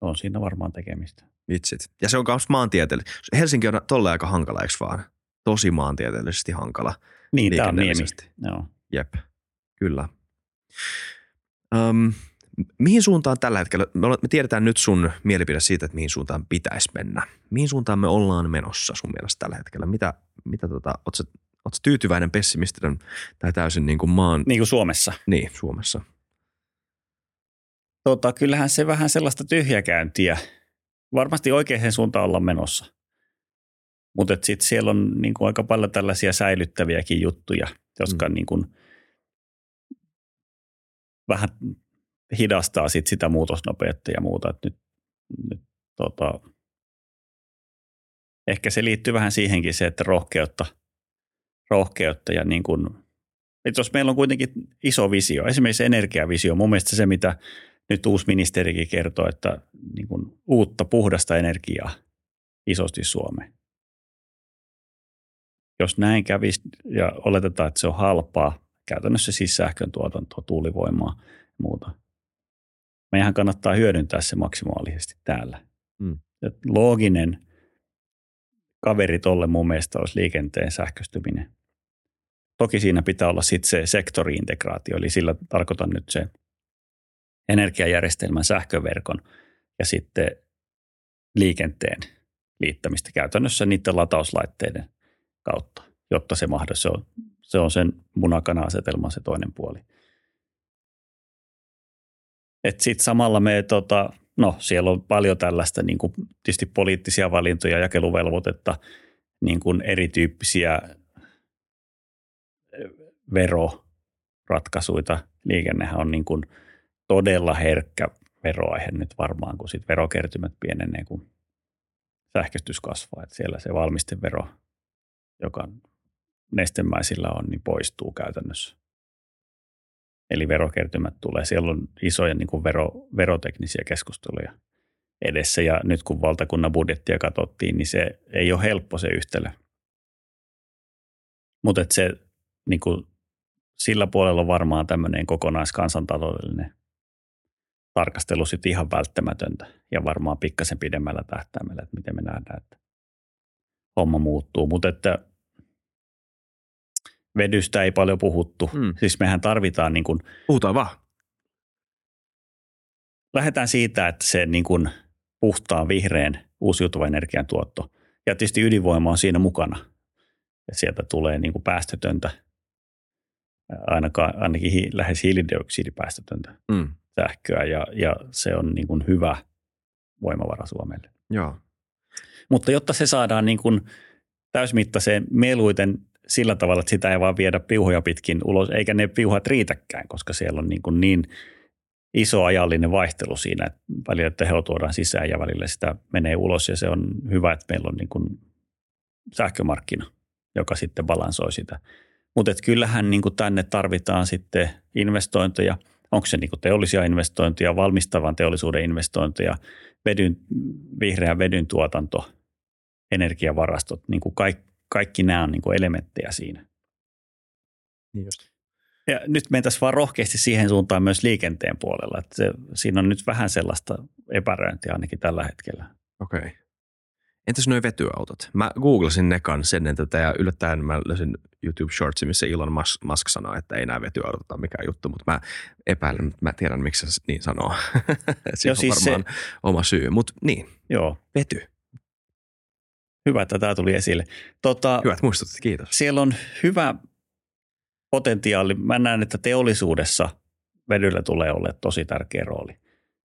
on siinä varmaan tekemistä. Vitsit. Ja se on myös maantieteellisesti. Helsinki on tolleen aika hankala, eikö vaan? Tosi maantieteellisesti hankala. Niin, tämä on Niemi. Joo. Jep, kyllä. Öm, mihin suuntaan tällä hetkellä, me tiedetään nyt sun mielipide siitä, että mihin suuntaan pitäisi mennä. Mihin suuntaan me ollaan menossa sun mielestä tällä hetkellä? Mitä, mitä tota, ootko, ootko tyytyväinen, pessimistinen tai täysin niin kuin maan... Niin kuin Suomessa. Niin, Suomessa. Tota, kyllähän se vähän sellaista tyhjäkäyntiä. Varmasti oikeaan suuntaan ollaan menossa, mutta sitten siellä on niin kuin aika paljon tällaisia säilyttäviäkin juttuja, jotka mm. niin kuin vähän hidastaa sit sitä muutosnopeutta ja muuta. Et nyt, nyt, tota, ehkä se liittyy vähän siihenkin se, että rohkeutta, rohkeutta ja niin kuin, että jos meillä on kuitenkin iso visio, esimerkiksi energiavisio, mun mielestä se, mitä nyt uusi ministerikin kertoo, että niin kuin uutta puhdasta energiaa isosti Suomeen. Jos näin kävisi ja oletetaan, että se on halpaa, käytännössä siis sähkön tuotantoa, tuulivoimaa ja muuta. Meidän kannattaa hyödyntää se maksimaalisesti täällä. Mm. Looginen kaveri tolle mun mielestä olisi liikenteen sähköistyminen. Toki siinä pitää olla sitten se sektoriintegraatio, eli sillä tarkoitan nyt se energiajärjestelmän, sähköverkon ja sitten liikenteen liittämistä käytännössä niiden latauslaitteiden kautta, jotta se mahdollista on. Se on sen munakana-asetelman se toinen puoli. Et sitten samalla me, tota, no siellä on paljon tällaista niin kuin tietysti poliittisia valintoja, jakeluvelvoitetta, niin kuin erityyppisiä veroratkaisuja. Liikennehän on niin kuin todella herkkä veroaihe nyt varmaan, kun sit verokertymät pienenee, kun sähköistys kasvaa. Et siellä se valmistevero, joka nestemäisillä on, niin poistuu käytännössä. Eli verokertymät tulee. Siellä on isoja niin kuin vero, veroteknisiä keskusteluja edessä. Ja nyt kun valtakunnan budjettia katsottiin, niin se ei ole helppo se yhtälö. Mutta se niin kuin, sillä puolella on varmaan tämmöinen kokonaiskansantaloudellinen tarkastelu sitten ihan välttämätöntä ja varmaan pikkasen pidemmällä tähtäimellä, että miten me nähdään, että homma muuttuu. Mutta että vedystä ei paljon puhuttu. Mm. Siis mehän tarvitaan niin kuin... Puhutaan vaan. Lähdetään siitä, että se niin kuin puhtaan vihreän uusiutuvan energian tuotto. Ja tietysti ydinvoima on siinä mukana. Ja sieltä tulee niin kuin päästötöntä, ainakaan, ainakin hi, lähes hiilidioksidipäästötöntä mm. sähköä. Ja, ja se on niin kuin hyvä voimavara Suomelle. Joo. Mutta jotta se saadaan niin kuin täysmittaiseen mieluiten sillä tavalla, että sitä ei vaan viedä piuhoja pitkin ulos, eikä ne piuhat riitäkään, koska siellä on niin, kuin niin iso ajallinen vaihtelu siinä, että välillä teho tuodaan sisään ja välillä sitä menee ulos. Ja se on hyvä, että meillä on niin kuin sähkömarkkina, joka sitten balansoi sitä. Mutta kyllähän niin kuin tänne tarvitaan sitten investointeja. Onko se niin kuin teollisia investointeja, valmistavan teollisuuden investointeja, vedyn, vihreän vedyn tuotanto, energiavarastot, niin kuin kaikki. Kaikki nämä on niin kuin elementtejä siinä. Just. Ja nyt mentäisiin vaan rohkeasti siihen suuntaan myös liikenteen puolella. Että se, siinä on nyt vähän sellaista epäröintiä ainakin tällä hetkellä. Okei. Okay. Entäs nuo vetyautot? Mä googlasin ne kanssa ennen tätä ja yllättäen mä löysin YouTube Shortsin, missä Elon Musk sanoo, että ei nämä vetyautot ole mikään juttu, mutta mä epäilen, että mä tiedän miksi se niin sanoo. Siinä on siis varmaan se... oma syy, mutta niin. Joo. Vety. Hyvä, että tämä tuli esille. Tota, hyvä, että muistutit, kiitos. Siellä on hyvä potentiaali. Mä näen, että teollisuudessa vedyllä tulee olla tosi tärkeä rooli.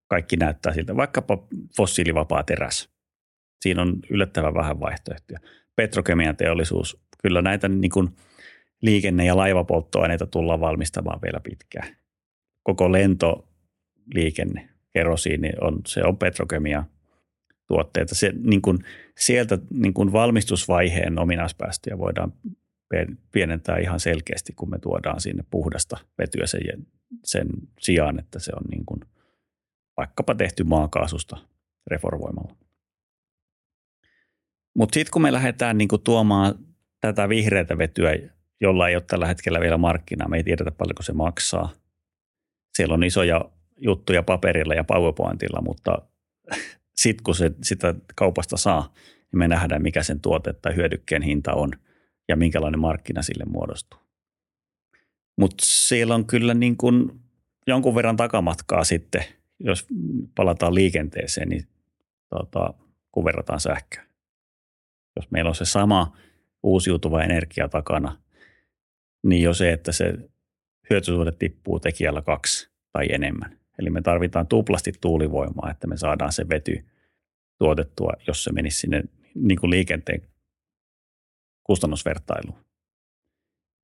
Kaikki näyttää siltä. Vaikkapa fossiilivapaa teräs. Siinä on yllättävän vähän vaihtoehtoja. Petrokemian teollisuus. Kyllä näitä niin kuin liikenne- ja laivapolttoaineita tullaan valmistamaan vielä pitkään. Koko lentoliikenne, kerosiini, on, se on petrokemia. tuotteita. Se, niin kuin, sieltä niin kuin valmistusvaiheen ominaispäästöjä voidaan pienentää ihan selkeästi, kun me tuodaan sinne puhdasta vetyä sen, sen sijaan, että se on niin kuin vaikkapa tehty maakaasusta reformoimalla. Mutta sitten kun me lähdetään niin kuin tuomaan tätä vihreätä vetyä, jolla ei ole tällä hetkellä vielä markkinaa, me ei tiedetä paljonko se maksaa. Siellä on isoja juttuja paperilla ja PowerPointilla, mutta sitten kun se, sitä kaupasta saa, niin me nähdään, mikä sen tuote tai hyödykkeen hinta on ja minkälainen markkina sille muodostuu. Mutta siellä on kyllä niin kun jonkun verran takamatkaa sitten, jos palataan liikenteeseen, niin tota, kun verrataan sähköä. Jos meillä on se sama uusiutuva energia takana, niin jo se, että se hyötysuhde tippuu tekijällä kaksi tai enemmän. Eli me tarvitaan tuplasti tuulivoimaa, että me saadaan se vety tuotettua, jos se menisi sinne niin kuin liikenteen kustannusvertailuun.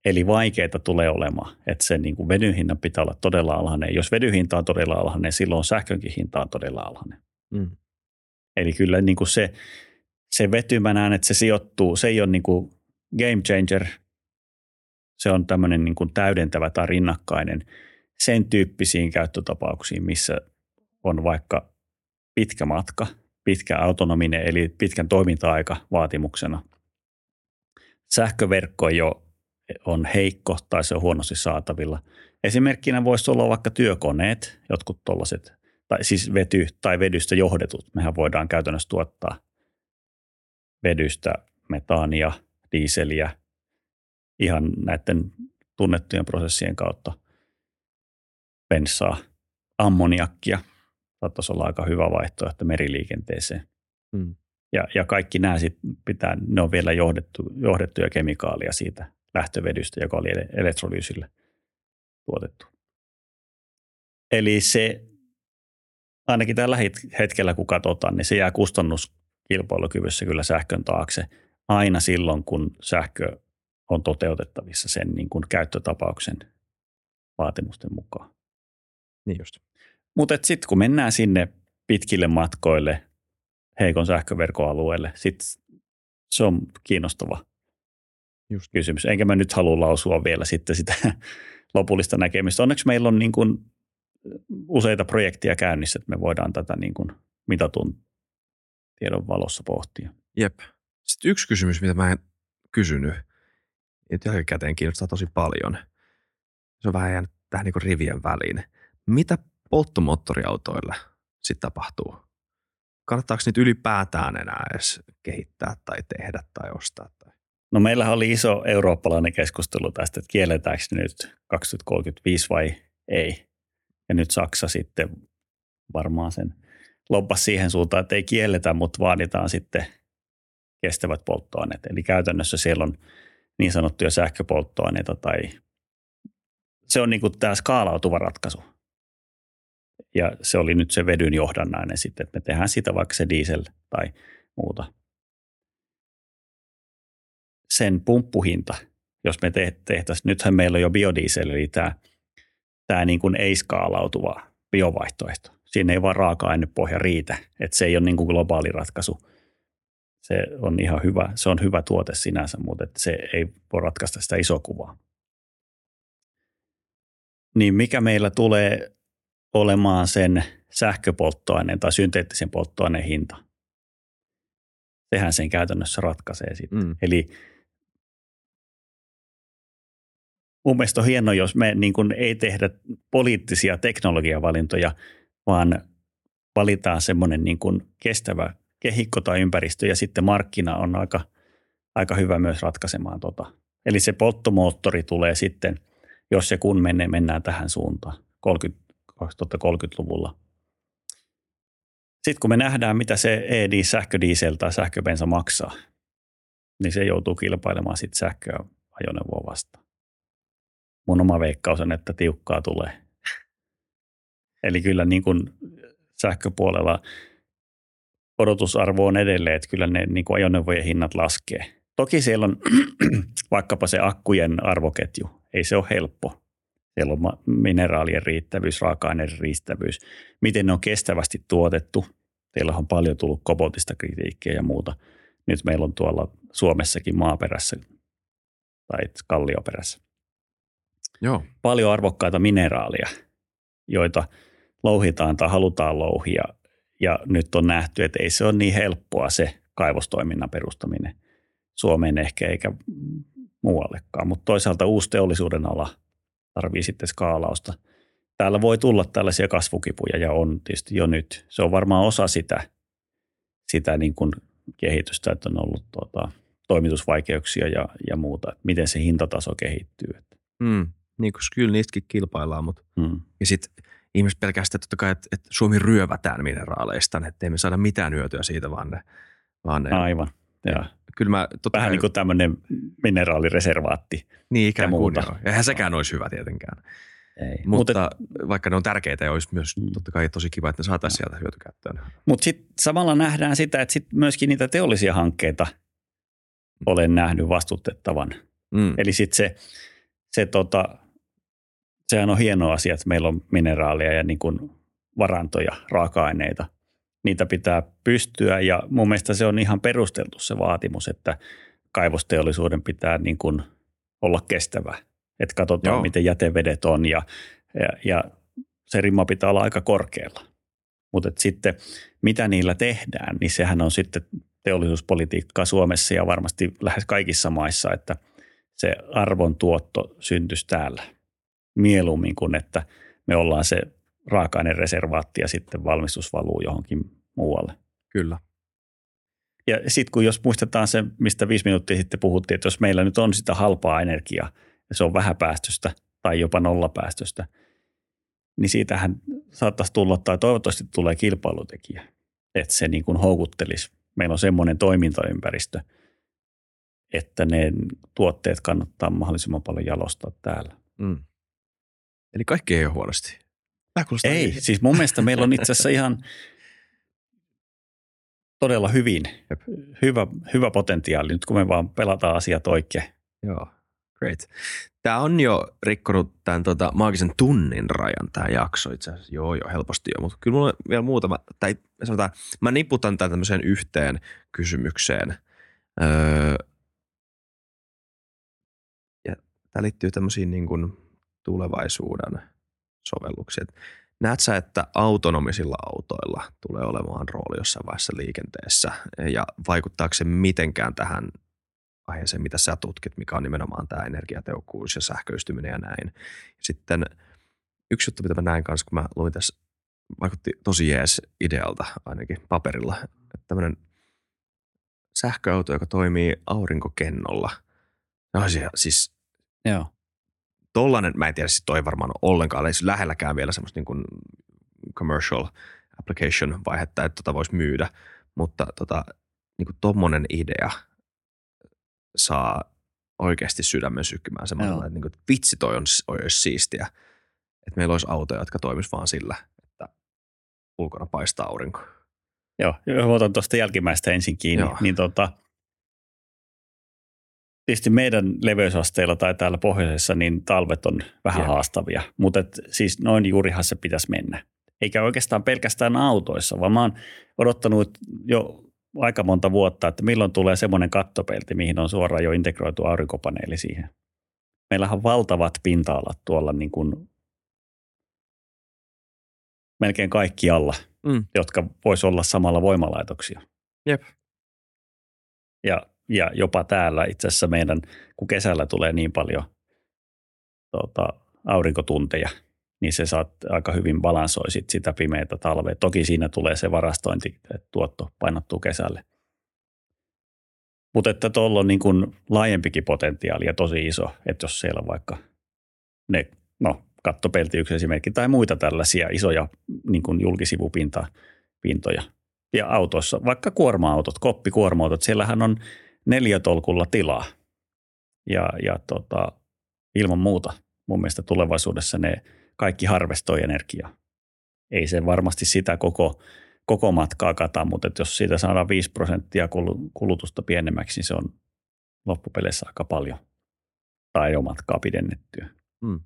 Eli vaikeita tulee olemaan, että sen niin kuin vedyn hinnan pitää olla todella alhainen. Jos vedyn hinta on todella alhainen, silloin sähkönkin hinta on todella alhainen. Mm. Eli kyllä niin kuin se, se vety, mä näen, että se sijoittuu, se ei ole niin kuin game changer. Se on tämmöinen niin kuin täydentävä tai rinnakkainen sen tyyppisiin käyttötapauksiin, missä on vaikka pitkä matka, pitkä autonominen eli pitkän toiminta-aika vaatimuksena. Sähköverkko jo on heikko tai se on huonosti saatavilla. Esimerkkinä voisi olla vaikka työkoneet, jotkut tollaiset, tai siis vety tai vedystä johdetut. Mehän voidaan käytännössä tuottaa vedystä, metaania, diiseliä, ihan näiden tunnettujen prosessien kautta bensaa, ammoniakkia. Saattaisi olla aika hyvä vaihtoehto meriliikenteeseen. Mm. Ja, ja kaikki nämä sit pitää, ne on vielä johdettu, johdettuja kemikaalia siitä lähtövedystä, joka oli elektrolyysillä tuotettu. Eli se, ainakin tällä hetkellä kun katsotaan, niin se jää kustannuskilpailukyvyssä kyllä sähkön taakse aina silloin, kun sähkö on toteutettavissa sen niin kuin käyttötapauksen vaatimusten mukaan. Niin just. Mutta sitten kun mennään sinne pitkille matkoille, heikon sähköverkon alueelle, sit se on kiinnostava just kysymys. Enkä mä nyt halua lausua vielä sitten sitä lopullista näkemistä. Onneksi meillä on niin kuin useita projekteja käynnissä, että me voidaan tätä niin kuin mitatun tiedon valossa pohtia. Jep. Sitten yksi kysymys, mitä mä en kysynyt, että jälkikäteen kiinnostaa tosi paljon. Se on vähän jäänyt tähän niin kuin rivien väliin. Mitä polttomoottoriautoilla sitten tapahtuu? Kannattaako niitä ylipäätään enää edes kehittää tai tehdä tai ostaa? Tai? No meillähän oli iso eurooppalainen keskustelu tästä, että kielletäänkö nyt kaksituhattakolmekymmentäviisi vai ei. Ja nyt Saksa sitten varmaan sen lobbasi siihen suuntaan, että ei kielletä, mutta vaaditaan sitten kestävät polttoaineet. Eli käytännössä siellä on niin sanottuja sähköpolttoaineita tai se on niin kuin tämä skaalautuva ratkaisu. Ja se oli nyt se vedyn johdannainen sitten, että me tehdään sitä vaikka se diesel tai muuta. Sen pumppuhinta, jos me tehtäisiin, nythän meillä on jo biodiesel, eli tämä, tämä niin kuin ei-skaalautuva biovaihtoehto. Siinä ei vaan raaka-ainepohja riitä, että se ei ole niin kuin globaali ratkaisu. Se on ihan hyvä, se on hyvä tuote sinänsä, mutta se ei voi ratkaista sitä isoa kuvaa. Niin mikä meillä tulee olemaan sen sähköpolttoaineen tai synteettisen polttoaineen hinta? Sehän sen käytännössä ratkaisee sitten. Mm. Eli mun mielestä on hienoa, jos me niin kun ei tehdä poliittisia teknologiavalintoja, vaan valitaan semmoinen niin kun kestävä kehikko tai ympäristö, ja sitten markkina on aika, aika hyvä myös ratkaisemaan tota. Eli se polttomoottori tulee sitten, jos ja kun menee, mennään tähän suuntaan kaksituhattakolmekymmentäluvulla. Sitten kun me nähdään, mitä se e- sähködiisel tai sähköbensa maksaa, niin se joutuu kilpailemaan sitten sähköä ajoneuvoa vastaan. Mun oma veikkaus on, että tiukkaa tulee. Eli kyllä niin kuin sähköpuolella odotusarvo on edelleen, että kyllä ne niin kuin ajoneuvojen hinnat laskee. Toki siellä on vaikkapa se akkujen arvoketju. Ei se ole helppo. Siellä on mineraalien riittävyys, raaka-aineiden riittävyys, miten ne on kestävästi tuotettu, Teillä on paljon tullut Kobotista kritiikkiä ja muuta. Nyt meillä on tuolla Suomessakin maaperässä tai kallioperässä. Joo. Paljon arvokkaita mineraaleja, joita louhitaan tai halutaan louhia. Ja nyt on nähty, että ei se ole niin helppoa se kaivostoiminnan perustaminen Suomeen ehkä eikä muuallekaan. Mutta toisaalta uusi teollisuuden ala tarvii sitten skaalausta. Täällä voi tulla tällaisia kasvukipuja ja on tietysti jo nyt. Se on varmaan osa sitä, sitä niin kuin kehitystä, että on ollut tuota, toimitusvaikeuksia ja, ja muuta. Että miten se hintataso kehittyy. Mm, niin kuin kyllä niistäkin kilpaillaan. Mutta. Mm. Ja sitten ihmiset pelkästään totta kai, että, että Suomi ryövätään mineraaleista, että ei me saada mitään hyötyä siitä, vaan ne. Vaan ne Aivan. Ja. Kyllä mä, totta Vähän kai, niin kuin tämmöinen mineraalireservaatti. Niin ikään kuin. Eihän sekään olisi hyvä tietenkään. Ei. Mutta, mutta vaikka ne on tärkeitä ja olisi myös totta kai tosi kiva, että ne saataisiin sieltä hyötykäyttöön. Mutta sitten samalla nähdään sitä, että sitten myöskin niitä teollisia hankkeita olen nähnyt vastutettavan. Mm. Eli sitten se, se tota, sehän on hieno asia, että meillä on mineraaleja ja niin kuin varantoja, raaka-aineita. Niitä pitää pystyä ja mun mielestä se on ihan perusteltu se vaatimus, että kaivosteollisuuden pitää niin kuin olla kestävä. Että katsotaan, Joo. miten jätevedet on ja, ja, ja se rima pitää olla aika korkealla. Mutta sitten mitä niillä tehdään, niin sehän on sitten teollisuuspolitiikkaa Suomessa ja varmasti lähes kaikissa maissa, että se arvon tuotto syntyisi täällä mieluummin kuin, että me ollaan se raaka-aine reservaatti ja sitten valmistus valuu johonkin muualle. Kyllä. Ja sitten kun jos muistetaan se, mistä viisi minuuttia sitten puhuttiin, että jos meillä nyt on sitä halpaa energiaa, se on vähäpäästöstä tai jopa nollapäästöstä, niin siitähän saattaisi tulla tai toivottavasti tulee kilpailutekijä, että se niin kuin houkuttelisi. Meillä on semmoinen toimintaympäristö, että ne tuotteet kannattaa mahdollisimman paljon jalostaa täällä. Mm. Eli kaikki ei ole huonosti. Ei, niin. Siis mun mielestä meillä on itse asiassa ihan todella hyvin, hyvä, hyvä potentiaali, nyt kun me vaan pelataan asiat oikein. Joo. Great. Tämä on jo rikkonut tämän tota, maagisen tunnin rajan tämä jakso itse asiassa. Joo, joo, helposti jo, mutta kyllä mulla on vielä muutama, tai sanotaan, mä niputan tämän tämmöiseen yhteen kysymykseen. Öö, ja tämä liittyy tämmöisiin niin kuin tulevaisuuden sovelluksiin. Näet sä, että autonomisilla autoilla tulee olemaan rooli jossain vaiheessa liikenteessä ja vaikuttaako se mitenkään tähän aiheeseen, mitä sä tutkit, mikä on nimenomaan tämä energiatehokkuus ja sähköistyminen ja näin. Sitten yksi juttu, mitä mä näin kanssa, kun mä luin tässä, vaikutti tosi jees idealta ainakin paperilla, että tämmöinen sähköauto, joka toimii aurinkokennolla. No siis Joo. tollainen, mä en tiedä, siis toi varmaan ollenkaan, ei lähelläkään vielä semmoista niin kuin commercial application vaihetta, että tota voisi myydä, mutta tota, niin kuin tommonen idea saa oikeasti sydämen sykkymään semmoinen, että, niin kuin, että vitsi toi on, olisi siistiä, että meillä olisi autoja, jotka toimisivat vaan sillä, että ulkona paistaa aurinko. Joo, mä otan tuosta jälkimmäistä ensin kiinni. Joo. Niin tota, tietysti meidän leveysasteilla tai täällä pohjoisessa niin talvet on vähän Jep. haastavia, mutta et, siis noin juurihan se pitäisi mennä. Eikä oikeastaan pelkästään autoissa, vaan mä oon odottanut jo aika monta vuotta, että milloin tulee semmoinen kattopelti, mihin on suoraan jo integroitu aurinkopaneeli siihen. Meillähän on valtavat pinta-alat tuolla niin kuin melkein kaikkialla, mm. jotka voisi olla samalla voimalaitoksia. Jep. Ja, ja jopa täällä itse asiassa meidän, kun kesällä tulee niin paljon tuota, aurinkotunteja, niin se saat aika hyvin balansoisit sitä pimeätä talvea. Toki siinä tulee se varastointi, että tuotto painottuu kesälle. Mutta että tuolla on niin kuin laajempikin potentiaali ja tosi iso, että jos siellä on vaikka ne, no kattopeltiyksi esimerkki tai muita tällaisia isoja niin kuin julkisivupintoja. Ja autoissa, vaikka kuorma-autot, koppikuorma-autot, siellähän on neljätolkulla tilaa ja, ja tota, ilman muuta mun mielestä tulevaisuudessa ne kaikki harvestoi energiaa. Ei se varmasti sitä koko, koko matkaa kata, mutta jos siitä saadaan viisi prosenttia kulutusta pienemmäksi, niin se on loppupeleissä aika paljon. Tai jo matkaa pidennettyä. Hmm.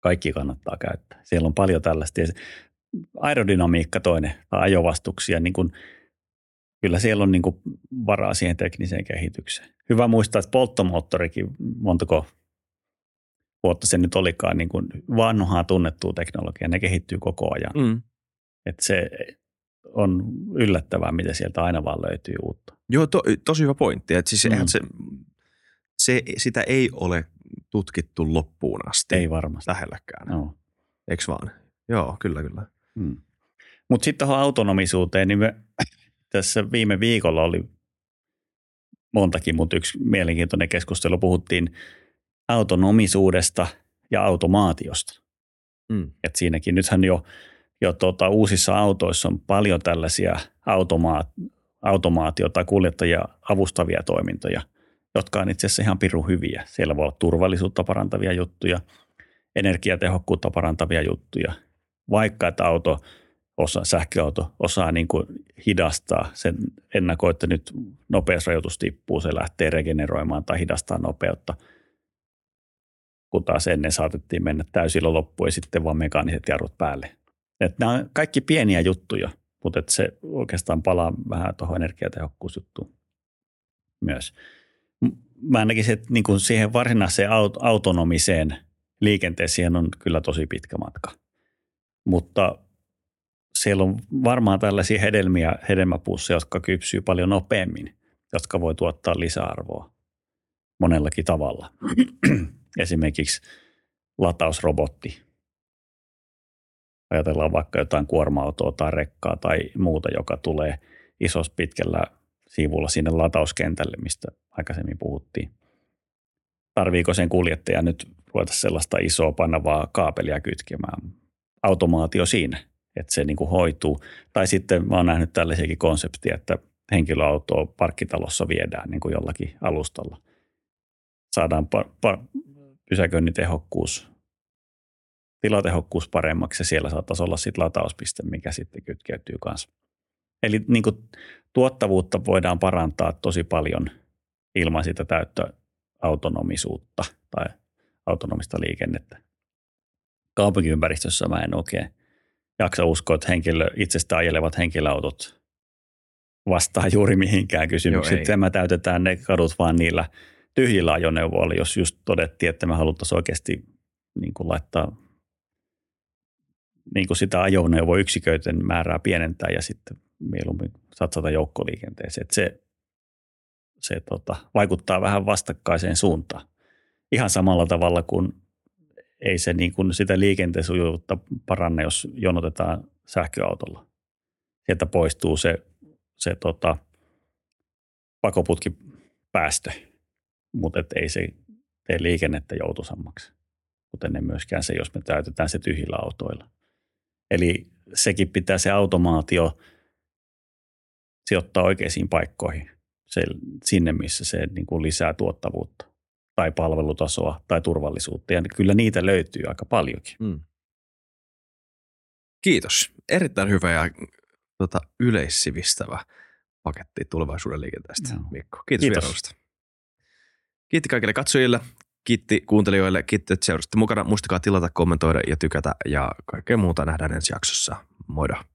Kaikki kannattaa käyttää. Siellä on paljon tällaista. aerodynamiikka toinen tai ajovastuksia, niin kuin, kyllä siellä on niin kuin varaa siihen tekniseen kehitykseen. Hyvä muistaa, että polttomoottorikin, montako vuotta se nyt olikaan, niin kuin vanhaa tunnettua teknologiaa, ne kehittyy koko ajan. Mm. Että se on yllättävää, mitä sieltä aina vaan löytyy uutta. Joo, to, tosi hyvä pointti. Että siis mm. se, se, sitä ei ole tutkittu loppuun asti. Ei varmasti. Lähelläkään. No. Eiks vaan? Joo, kyllä, kyllä. Mm. Mutta sitten tuohon autonomisuuteen, niin me, tässä viime viikolla oli montakin, mutta yksi mielenkiintoinen keskustelu. Puhuttiin autonomisuudesta ja automaatiosta. Mm. Et siinäkin nythän jo... Jo tuota, uusissa autoissa on paljon tällaisia automaat- automaatio- tai kuljettajia avustavia toimintoja, jotka on itse asiassa ihan pirun hyviä. Siellä voi olla turvallisuutta parantavia juttuja, energiatehokkuutta parantavia juttuja. Vaikka, että auto osaa, sähköauto osaa niin kuin hidastaa, sen ennakoi, että nyt nopeusrajoitus tippuu, se lähtee regeneroimaan tai hidastaa nopeutta. Kun taas ennen saatettiin mennä täysillä loppuun ja sitten vaan mekaaniset jarrut päälle. Että nämä on kaikki pieniä juttuja, mutta se oikeastaan palaa vähän tuohon energiatehokkuusjuttuun myös. Mä näkisin, että niin kuin siihen varsinaiseen autonomiseen liikenteeseen on kyllä tosi pitkä matka. Mutta siellä on varmaan tällaisia hedelmiä, hedelmäpuusseja, jotka kypsyy paljon nopeammin, jotka voi tuottaa lisäarvoa monellakin tavalla. Esimerkiksi latausrobotti. Ajatellaan vaikka jotain kuorma-autoa tai rekkaa tai muuta, joka tulee isossa pitkällä siivulla sinne latauskentälle, mistä aikaisemmin puhuttiin. Tarviiko sen kuljettaja nyt ruveta sellaista isoa painavaa kaapelia kytkemään? Automaatio siinä, että se niin kuin hoituu. Tai sitten mä oon nähnyt tällaisiakin konseptia, että henkilöautoa parkkitalossa viedään niin kuin jollakin alustalla. Saadaan par- par- pysäköinnitehokkuus. Tilatehokkuus paremmaksi ja siellä saattaisi olla sitten latauspiste, mikä sitten kytkeytyy kanssa. Eli niin kuin tuottavuutta voidaan parantaa tosi paljon ilman sitä täyttä autonomisuutta tai autonomista liikennettä. Kaupunkiympäristössä mä en oikein jaksa uskoa, että henkilö, itsestä ajelevat henkilöautot vastaa juuri mihinkään kysymyksiin. Tämä täytetään ne kadut vaan niillä tyhjillä ajoneuvoilla, jos just todettiin, että me haluttaisiin oikeasti niin kuin laittaa niin kuin sitä ajoneuvoyksiköiden määrää pienentää ja sitten mieluummin satsata joukkoliikenteeseen. Että se se tota, vaikuttaa vähän vastakkaiseen suuntaan. Ihan samalla tavalla kuin ei se niin kuin sitä liikenteen sujuvuutta paranne, jos jonotetaan sähköautolla. Sieltä poistuu se, se tota, pakoputkipäästö, mutta ei se tee liikennettä joutuisammaksi, kuten ei myöskään se, jos me täytetään se tyhjillä autoilla. Eli sekin pitää se automaatio sijoittaa oikeisiin paikkoihin, se, sinne missä se niin kuin lisää tuottavuutta tai palvelutasoa tai turvallisuutta. Ja kyllä niitä löytyy aika paljonkin. Mm. Kiitos. Erittäin hyvä ja tota, yleissivistävä paketti tulevaisuuden liikenteestä, no. Mikko. Kiitos, Kiitos. vierailusta. Kiitti kaikille katsojille. Kiitti kuuntelijoille, kiitti, että seurasitte mukana. Muistakaa tilata, kommentoida ja tykätä ja kaikkea muuta nähdään ensi jaksossa. Moida!